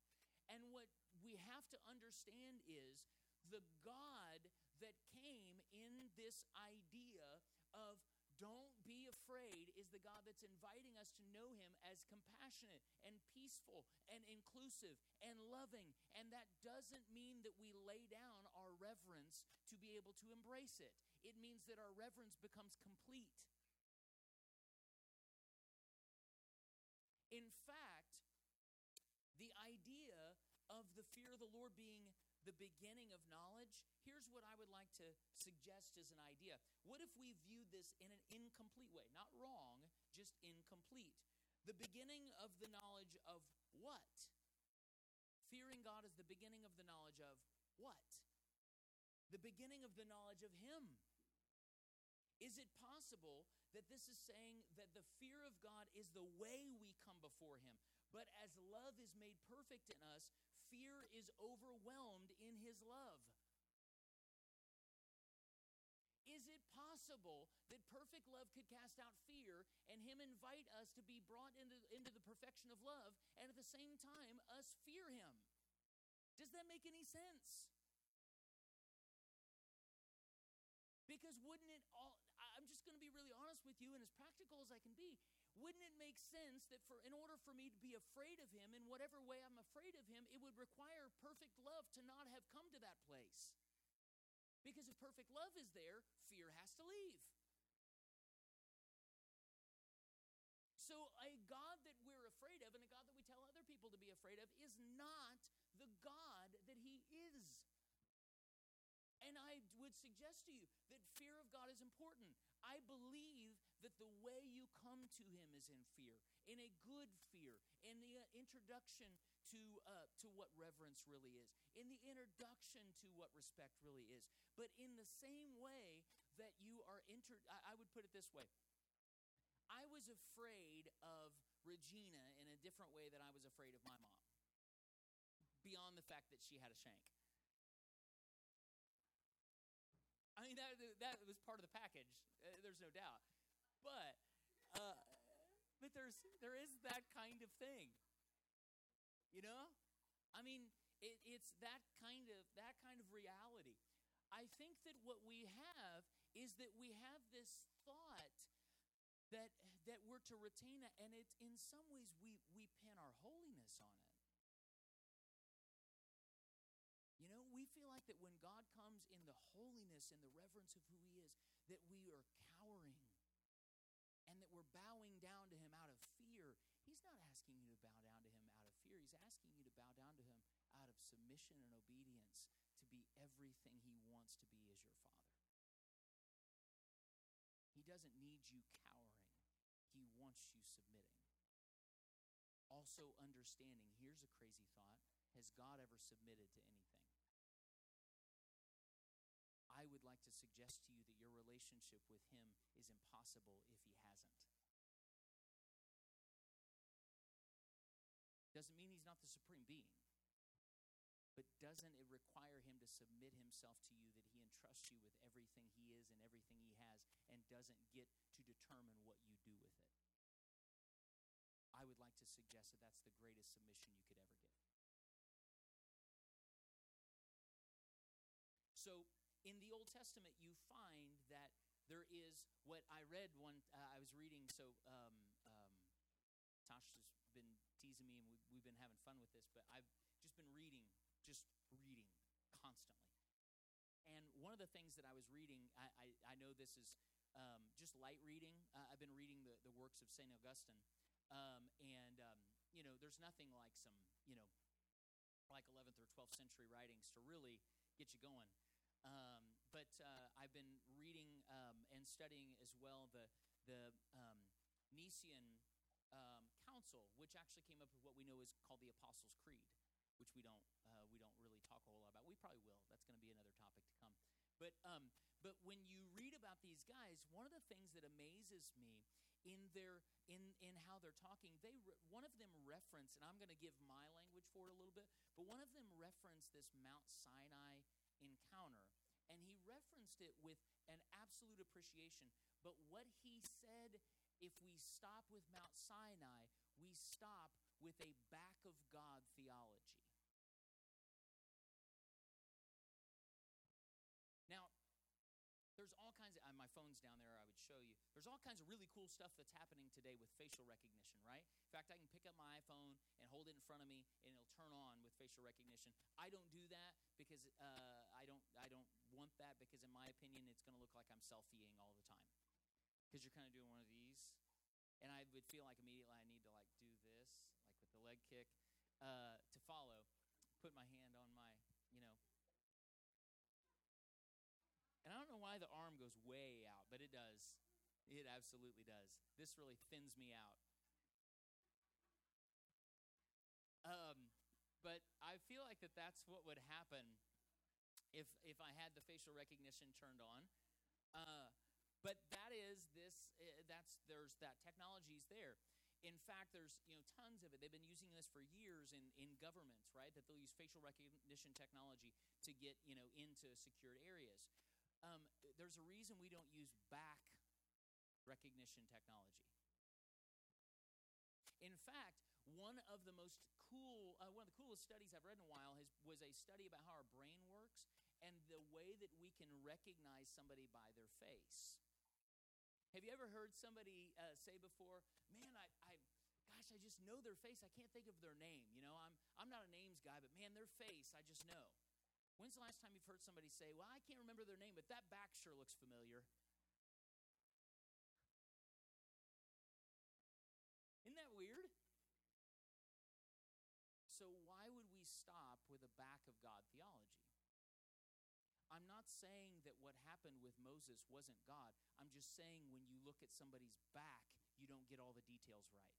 And what we have to understand is the God that came in this idea of don't be afraid is the God that's inviting us to know him as compassionate and peaceful and inclusive and loving. And that doesn't mean that we lay down our reverence to be able to embrace it. It means that our reverence becomes complete. In fact, the idea of the fear of the Lord being the beginning of knowledge, here's what I would like to suggest as an idea. What if we viewed this in an incomplete way? Not wrong, just incomplete. The beginning of the knowledge of what? Fearing God is the beginning of the knowledge of what? The beginning of the knowledge of him. Is it possible that this is saying that the fear of God is the way we come before him? But as love is made perfect in us, fear is overwhelmed in his love. Is it possible that perfect love could cast out fear and him invite us to be brought into the perfection of love and at the same time us fear him? Does that make any sense? Because wouldn't it all, I'm just going to be really honest with you and as practical as I can be, wouldn't it make sense that in order for me to be afraid of him, in whatever way I'm afraid of him, it would require perfect love to not have come to that place? Because if perfect love is there, fear has to leave. So a God that we're afraid of and a God that we tell other people to be afraid of is not the God that he is. And I would suggest to you that fear of God is important. I believe that the way you come to him is in fear, in a good fear, in the introduction to what reverence really is, in the introduction to what respect really is. But in the same way that you are I would put it this way. I was afraid of Regina in a different way than I was afraid of my mom, beyond the fact that she had a shank. mean, that was part of the package. There's no doubt. But there is that kind of thing. You know, I mean, it's that kind of reality. I think that what we have is that we have this thought that we're to retain it, and it's in some ways we pin our holiness on it. You know, we feel like that when God comes in the holiness and the reverence of who He is, that we are cowering and that we're bowing down to Him out of fear. He's not asking you to bow down to Him out of fear. He's asking you to bow down to Him out of submission and obedience to be everything He wants to be as your Father. He doesn't need you cowering. He wants you submitting. Also understanding, here's a crazy thought, has God ever submitted to anything? I would like to suggest to you that your relationship with Him is impossible if He hasn't. Doesn't mean He's not the supreme being, but doesn't it require Him to submit Himself to you, that He entrusts you with everything He is and everything He has, and doesn't get to determine what you do with it? I would like to suggest that that's the greatest submission you could ever give. So in the Old Testament, you find that there is what I read one. I was reading, so Tosh has been teasing me, and we've been having fun with this, but I've just been reading constantly. And one of the things that I was reading, I know this is just light reading. I've been reading the works of Saint Augustine, you know, there's nothing like some, you know, like 11th or 12th century writings to really get you going. But I've been reading and studying as well the Nicene Council, which actually came up with what we know is called the Apostles' Creed, which we don't really talk a whole lot about. We probably will. That's going to be another topic to come. But when you read about these guys, one of the things that amazes me in how they're talking, one of them referenced, and I'm going to give my language for it a little bit, but one of them referenced this Mount Sinai encounter, and he referenced it with an absolute appreciation. But what he said, if we stop with Mount Sinai, we stop with a back of God theology. Now, there's all kinds of, my phone's down there, I would show you. There's all kinds of really cool stuff that's happening today with facial recognition, right? In fact, I can pick up my iPhone and hold it in front of me, and it'll turn on with facial recognition. I don't do that because I don't want that, because in my opinion, it's going to look like I'm selfieing all the time. Because you're kind of doing one of these, and I would feel like immediately I need to like do this, like with the leg kick, to follow, put my hand on my, you know. And I don't know why the arm goes way out, but it does. It absolutely does. This really thins me out. But I feel like that's what would happen if I had the facial recognition turned on. But that is this. There's that technology's there. In fact, there's, you know, tons of it. They've been using this for years in governments, right? That they'll use facial recognition technology to get, you know, into secured areas. There's a reason we don't use back recognition technology. In fact, one of the coolest studies I've read in a while was a study about how our brain works and the way that we can recognize somebody by their face. Have you ever heard somebody say before, man, I just know their face. I can't think of their name. You know, I'm not a names guy, but man, their face, I just know. When's the last time you've heard somebody say, well, I can't remember their name, but that back sure looks familiar? Isn't that weird? So why would we stop with a back of God theology? I'm not saying that what happened with Moses wasn't God. I'm just saying when you look at somebody's back, you don't get all the details right.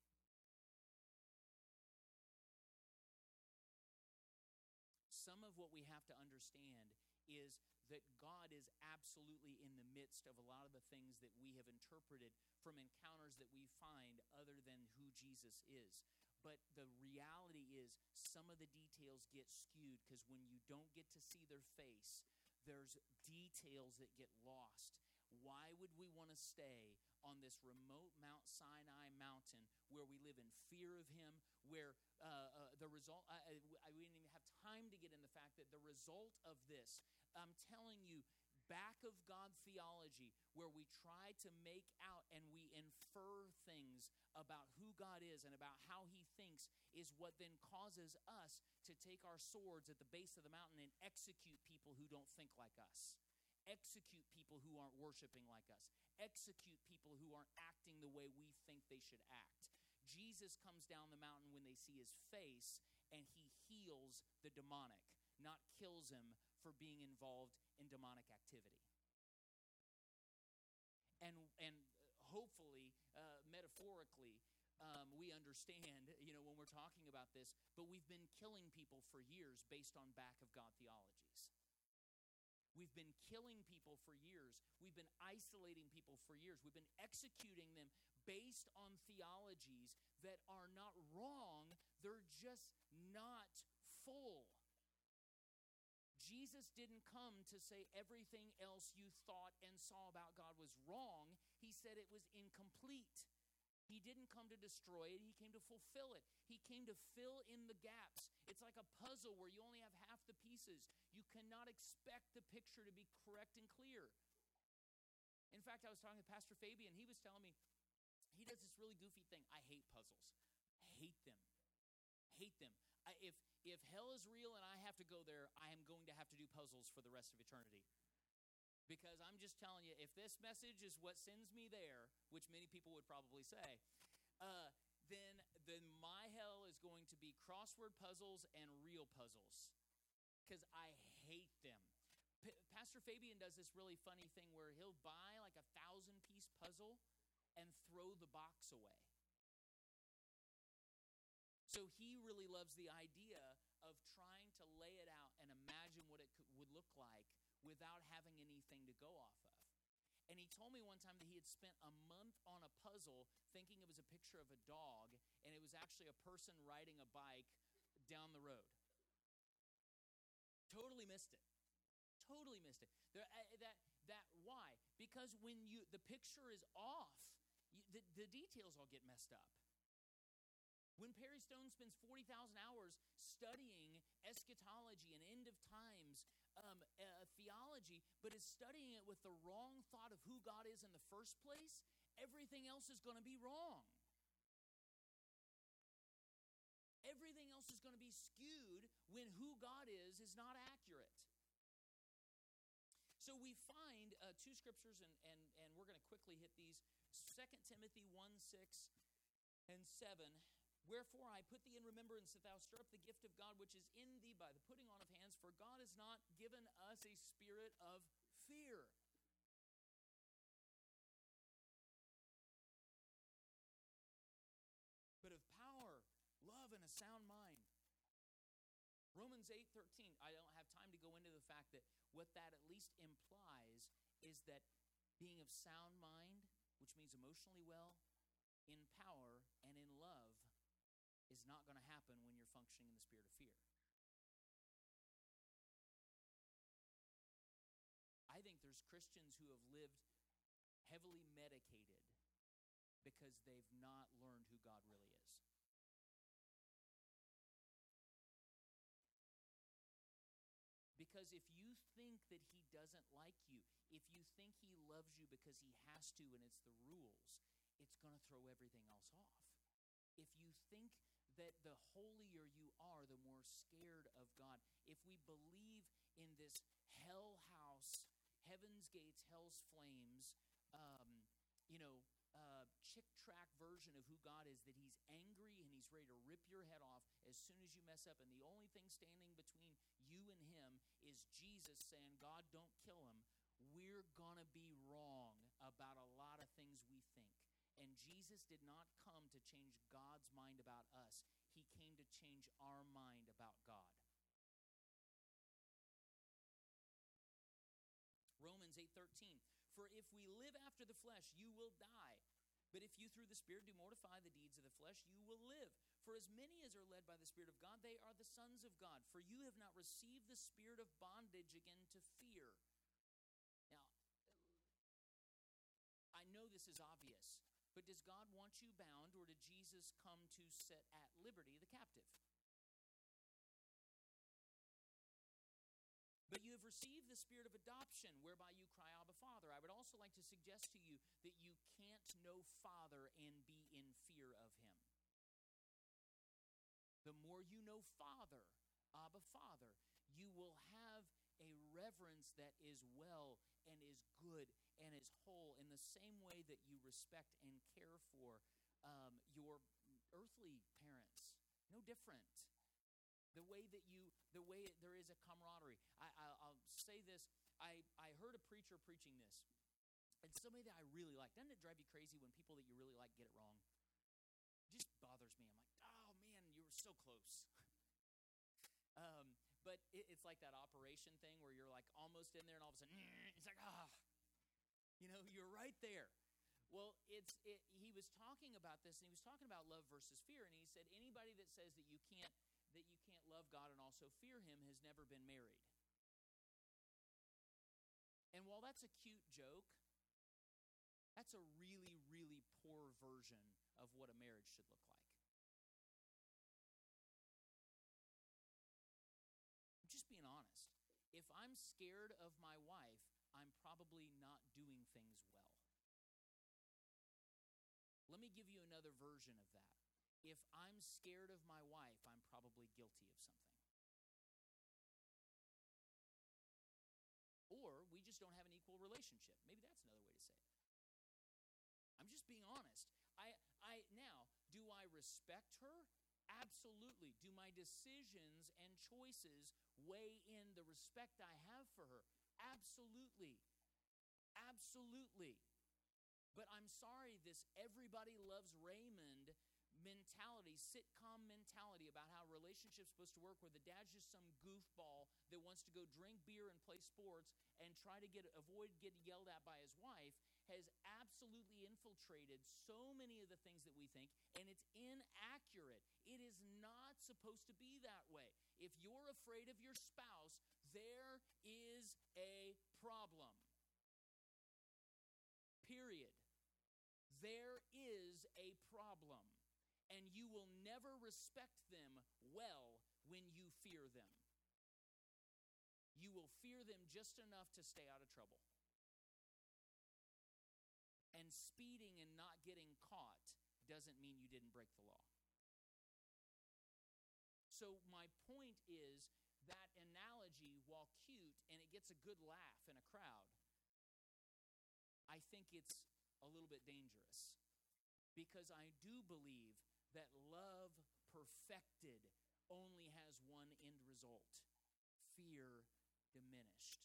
Some of what we have to understand is that God is absolutely in the midst of a lot of the things that we have interpreted from encounters that we find other than who Jesus is. But the reality is some of the details get skewed, because when you don't get to see their face, there's details that get lost. Why would we want to stay on this remote Mount Sinai mountain where we live in fear of him, where the result, we didn't even have time to get in the fact that the result of this, I'm telling you, back of God theology, where we try to make out and we infer things about who God is and about how he thinks, is what then causes us to take our swords at the base of the mountain and execute people who don't think like us, execute people who aren't worshiping like us, execute people who aren't acting the way we think they should act. Jesus comes down the mountain when they see his face, and he heals the demonic, not kills him for being involved in demonic activity. And hopefully, metaphorically, we understand, when we're talking about this, but we've been killing people for years based on back of God theologies. We've been killing people for years. We've been isolating people for years. We've been executing them based on theologies that are not wrong. They're just not full. Jesus didn't come to say everything else you thought and saw about God was wrong. He said it was incomplete. He didn't come to destroy it. He came to fulfill it. He came to fill in the gaps. It's like a puzzle where you only have half the pieces. You cannot expect the picture to be correct and clear. In fact, I was talking to Pastor Fabian. He was telling me, he does this really goofy thing. I hate puzzles. I hate them. If hell is real and I have to go there, I am going to have to do puzzles for the rest of eternity. Because I'm just telling you, if this message is what sends me there, which many people would probably say, then my hell is going to be crossword puzzles and real puzzles. Because I hate them. Pastor Fabian does this really funny thing where he'll buy like 1,000-piece puzzle and throw the box away. So he really loves the idea of trying to lay it out and imagine what it would look like without having anything to go off of. And he told me one time that he had spent a month on a puzzle thinking it was a picture of a dog, and it was actually a person riding a bike down the road. Totally missed it. Why? Because when the picture is off, the details all get messed up. When Perry Stone spends 40,000 hours studying eschatology and end of times theology, but is studying it with the wrong thought of who God is in the first place, everything else is going to be wrong. Everything else is going to be skewed when who God is not accurate. So we find two scriptures, and we're going to quickly hit these. 2 Timothy 1:6 and 7. Wherefore I put thee in remembrance that thou stir up the gift of God which is in thee by the putting on of hands, for God has not given us a spirit of fear. But of power, love, and a sound mind. Romans 8:13. I don't have time to go into the fact that what that at least implies is that being of sound mind, which means emotionally well, in power, and in love, is not going to happen when you're functioning in the spirit of fear. I think there's Christians who have lived heavily medicated because they've not learned who God really is. Because if you think that he doesn't like you, if you think he loves you because he has to and it's the rules, it's going to throw everything else off. If you think that the holier you are, the more scared of God. If we believe in this hell house, heaven's gates, hell's flames, chick-track version of who God is, that he's angry and he's ready to rip your head off as soon as you mess up, and the only thing standing between you and him is Jesus saying, God, don't kill him. We're going to be wrong about a lot of things we think. And Jesus did not come to change God's mind about us. He came to change our mind about God. Romans 8:13. For if we live after the flesh, you will die. But if you through the Spirit do mortify the deeds of the flesh, you will live. For as many as are led by the Spirit of God, they are the sons of God. For you have not received the spirit of bondage again to fear. Now, I know this is obvious, but does God want you bound, or did Jesus come to set at liberty the captive? But you have received the spirit of adoption, whereby you cry, Abba, Father. I would also like to suggest to you that you can't know Father and be in fear of him. The more you know Father, Abba, Father, you will have a reverence that is well and is good and is whole, in the same way that you respect and care for your earthly parents. No different. There is a camaraderie. I'll say this. I heard a preacher preaching this, and somebody that I really like. Doesn't it drive you crazy when people that you really like get it wrong? It just bothers me. I'm like, oh man, you were so close. But it's like that operation thing where you're like almost in there, and all of a sudden it's like you're right there. Well, he was talking about this, and he was talking about love versus fear, and he said anybody that says that you can't love God and also fear him has never been married. And while that's a cute joke, that's a really, really poor version of what a marriage should look like. I'm just being honest. If I'm scared of my wife, I'm probably not doing things well. Let me give you another version of that. If I'm scared of my wife, I'm probably guilty of something. Or we just don't have an equal relationship. Maybe that's another way to say it. I'm just being honest. Now, do I respect her? Absolutely. Do my decisions and choices weigh in the respect I have for her? Absolutely. Absolutely. But I'm sorry, this everybody loves Raymond mentality, sitcom mentality about how relationships supposed to work, where the dad's just some goofball that wants to go drink beer and play sports and try to avoid getting yelled at by his wife, has absolutely infiltrated so many of the things that we think, and it's inaccurate. It is not supposed to be that way. If you're afraid of your spouse, there is a problem. Period. There is a problem. And you will never respect them well when you fear them. You will fear them just enough to stay out of trouble. And speeding and not getting caught doesn't mean you didn't break the law. So my point is that analogy, while cute and it gets a good laugh in a crowd, I think it's a little bit dangerous. Because I do believe that love perfected only has one end result: fear diminished.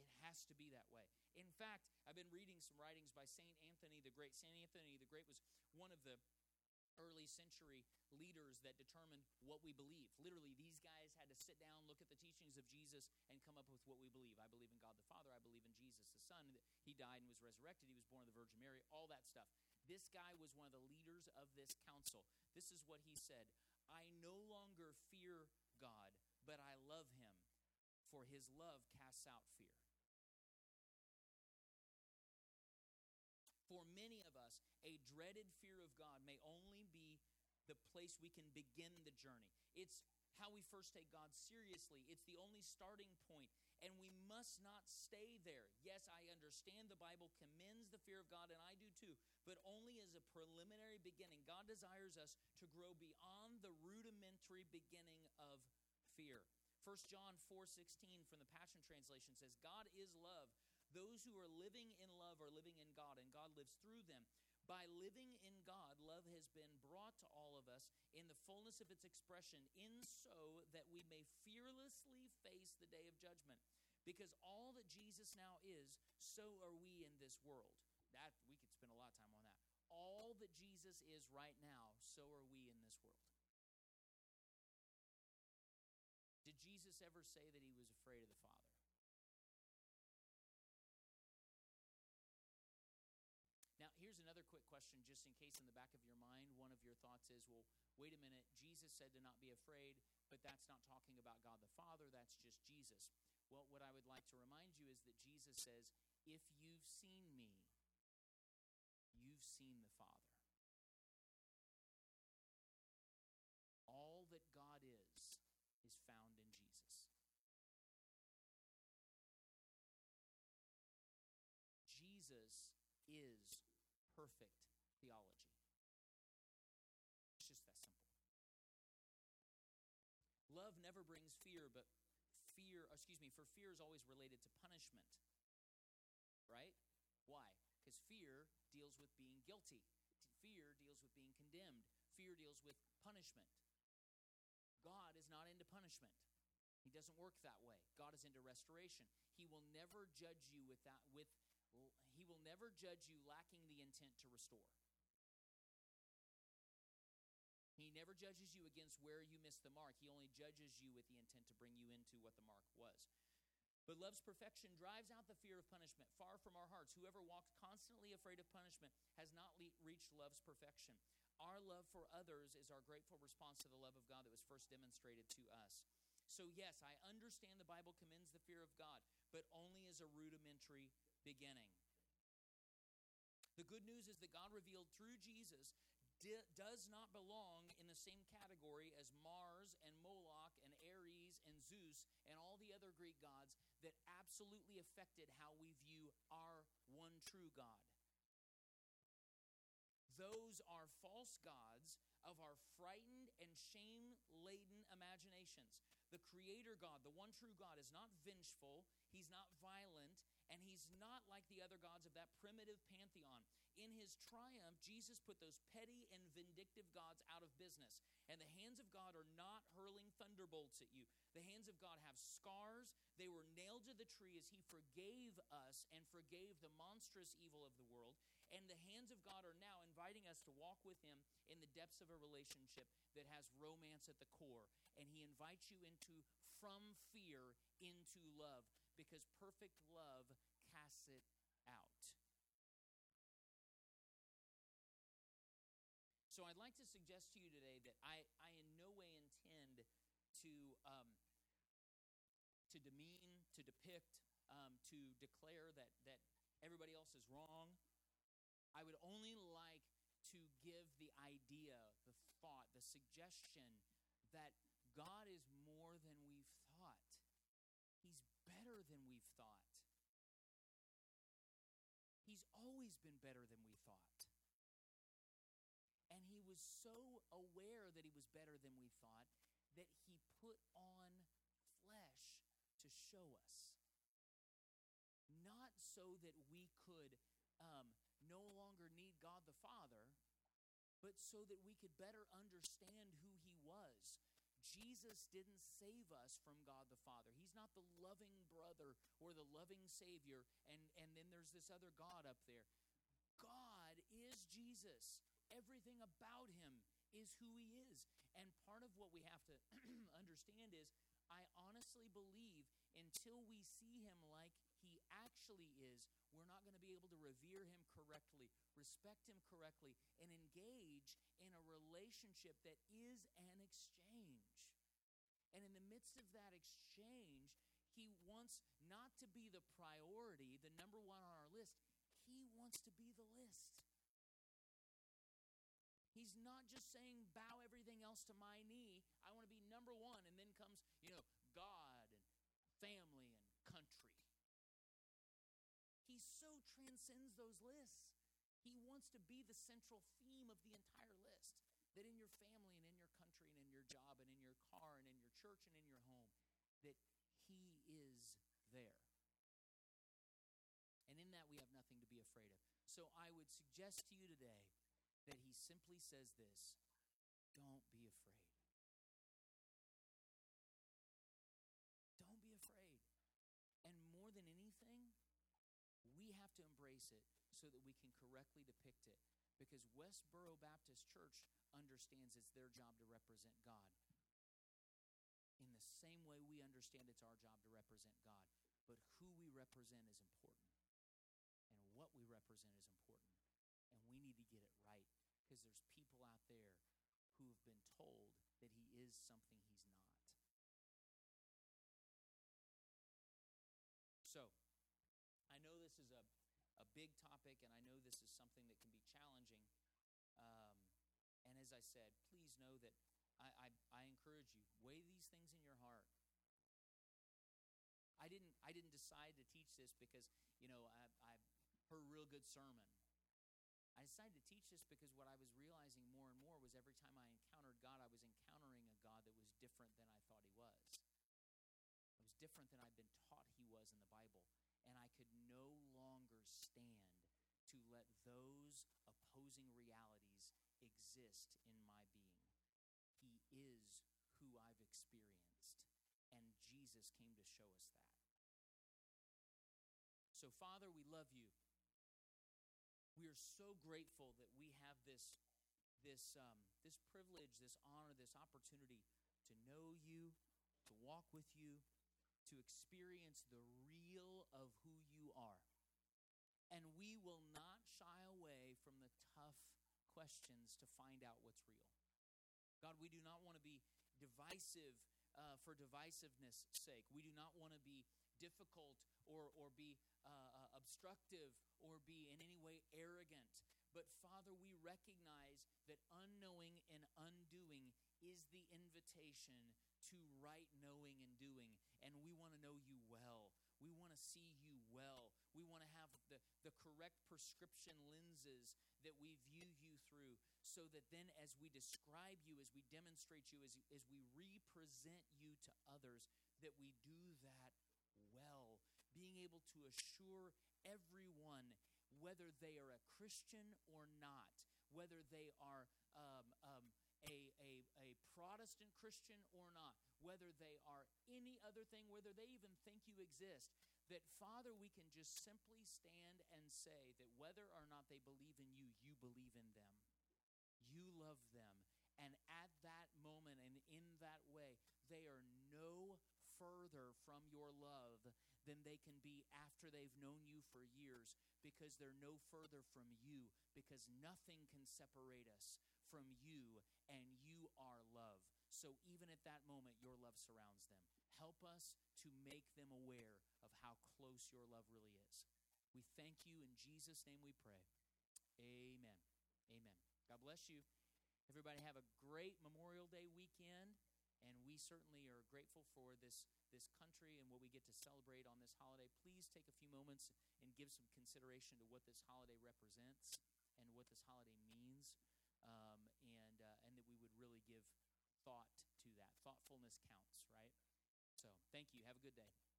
It has to be that way. In fact, I've been reading some writings by St. Anthony the Great. St. Anthony the Great was one of the early century leaders that determined what we believe. Literally, these guys had to sit down, look at the teachings of Jesus, and come up with what we believe. I believe in God the Father. I believe in Jesus the Son. He died and was resurrected. He was born of the Virgin Mary. All that stuff. This guy was one of the leaders of this council. This is what he said: I no longer fear God, but I love him, for his love casts out fear. For many of us, a dreaded fear of God may only be the place we can begin the journey. It's how we first take God seriously. It's the only starting point, and we must not stay there. Yes, I understand the Bible commends the fear of God, and I do too, but only as a preliminary beginning. God desires us to grow beyond the rudimentary beginning of fear. 1 John 4:16 from the Passion Translation says, God is love. Those who are living in love are living in God, and God lives through them. By living in God, love has been brought to all of us in the fullness of its expression, in so that we may fearlessly face the day of judgment. Because all that Jesus now is, so are we in this world. That we could spend a lot of time on that. All that Jesus is right now, so are we in this world. Did Jesus ever say that he was afraid of the Father? question just in case in the back of your mind, one of your thoughts is, well, wait a minute, Jesus said to not be afraid, but that's not talking about God the Father, that's just Jesus. Well, what I would like to remind you is that Jesus says, if you've seen me, you've seen the Father. All that God is found in Jesus. Jesus is perfect theology. It's just that simple. Love never brings fear, but for fear is always related to punishment. Right? Why? Because fear deals with being guilty. Fear deals with being condemned. Fear deals with punishment. God is not into punishment. He doesn't work that way. God is into restoration. He will never judge you he will never judge you lacking the intent to restore. He never judges you against where you missed the mark. He only judges you with the intent to bring you into what the mark was. But love's perfection drives out the fear of punishment far from our hearts. Whoever walks constantly afraid of punishment has not reached love's perfection. Our love for others is our grateful response to the love of God that was first demonstrated to us. So yes, I understand the Bible commends the fear of God, but only as a rudimentary beginning. The good news is that God revealed through Jesus does not belong in the same category as Mars and Moloch and Ares and Zeus and all the other Greek gods that absolutely affected how we view our one true God. Those are false gods of our frightened and shame-laden imaginations. The Creator God, the one true God, is not vengeful, He's not violent, and He's not like the other gods of that primitive pantheon. In His triumph, Jesus put those petty and vindictive gods out of business. And the hands of God are not hurling thunderbolts at you. The hands of God have scars. They were nailed to the tree as He forgave us and forgave the monstrous evil of the world. And the hands of God are now inviting us to walk with Him in the depths of a relationship that has romance at the core. And He invites you from fear into love, because perfect love casts it out. So I'd like to suggest to you today that I in no way intend to demean, to depict, to declare that everybody else is wrong. I would only like to give the idea, the thought, the suggestion that God is more than we've thought. He's better than we've thought. He's always been better than we thought. And He was so aware that He was better than we thought that He put on flesh to show us. Not so that we could no longer need God the Father, but so that we could better understand who He was. Jesus didn't save us from God the Father. He's not the loving brother or the loving Savior, and then there's this other God up there. God is Jesus. Everything about Him is who He is. And part of what we have to understand is, I honestly believe until we see Him like He actually is, we're not going to be able to revere Him correctly, respect Him correctly, and engage in a relationship that is an exchange. And in the midst of that exchange, He wants not to be the priority, the number one on our list. He wants to be the list. He's not just saying, bow everything else to my knee. I want to be number one. And then comes, God and family and country. He so transcends those lists. He wants to be the central theme of the entire list. That in your family and in your country and in your job and in your car and in your church and in your home, that He is there. And in that, we have nothing to be afraid of. So I would suggest to you today that He simply says this: don't be afraid. Don't be afraid. And more than anything, we have to embrace it so that we can correctly depict it. Because Westboro Baptist Church understands it's their job to represent God. In the same way we understand it's our job to represent God. But who we represent is important. And what we represent is important. And we need to get it because there's people out there who have been told that he is something he's not. So, I know this is a big topic, and I know this is something that can be challenging. And as I said, please know that I encourage you, weigh these things in your heart. I didn't decide to teach this because, you know, I heard a real good sermon. I decided to teach this because what I was realizing more and more was every time I encountered God, I was encountering a God that was different than I thought he was. It was different than I'd been taught he was in the Bible. And I could no longer stand to let those opposing realities exist in my being. He is who I've experienced. And Jesus came to show us that. So, Father, we love you. We are so grateful that we have this privilege, this honor, this opportunity to know you, to walk with you, to experience the real of who you are. And we will not shy away from the tough questions to find out what's real. God, we do not want to be divisive for divisiveness' sake. We do not want to be difficult or be obstructive or be in any way arrogant. But Father, we recognize that unknowing and undoing is the invitation to right knowing and doing. And we want to know you well. We want to see you well. We want to have the correct prescription lenses that we view you through, so that then as we describe you, as we demonstrate you, as we represent you to others, that we do that well, being able to assure everyone, whether they are a Christian or not, whether they are a Protestant Christian or not, whether they are any other thing, whether they even think you exist, that, Father, we can just simply stand and say that whether or not they believe in you, you believe in them. You love them. And at that moment and in that way, they are no further from your love than they can be after they've known you for years, because they're no further from you, because nothing can separate us from you, and you are love. So even at that moment, your love surrounds them. Help us to make them aware of how close your love really is. We thank you. In Jesus' name we pray. Amen. Amen. God bless you. Everybody have a great Memorial Day weekend. And we certainly are grateful for this country and what we get to celebrate on this holiday. Please take a few moments and give some consideration to what this holiday represents and what this holiday means, and that we would really give thought to that. Thoughtfulness counts, right? So thank you. Have a good day.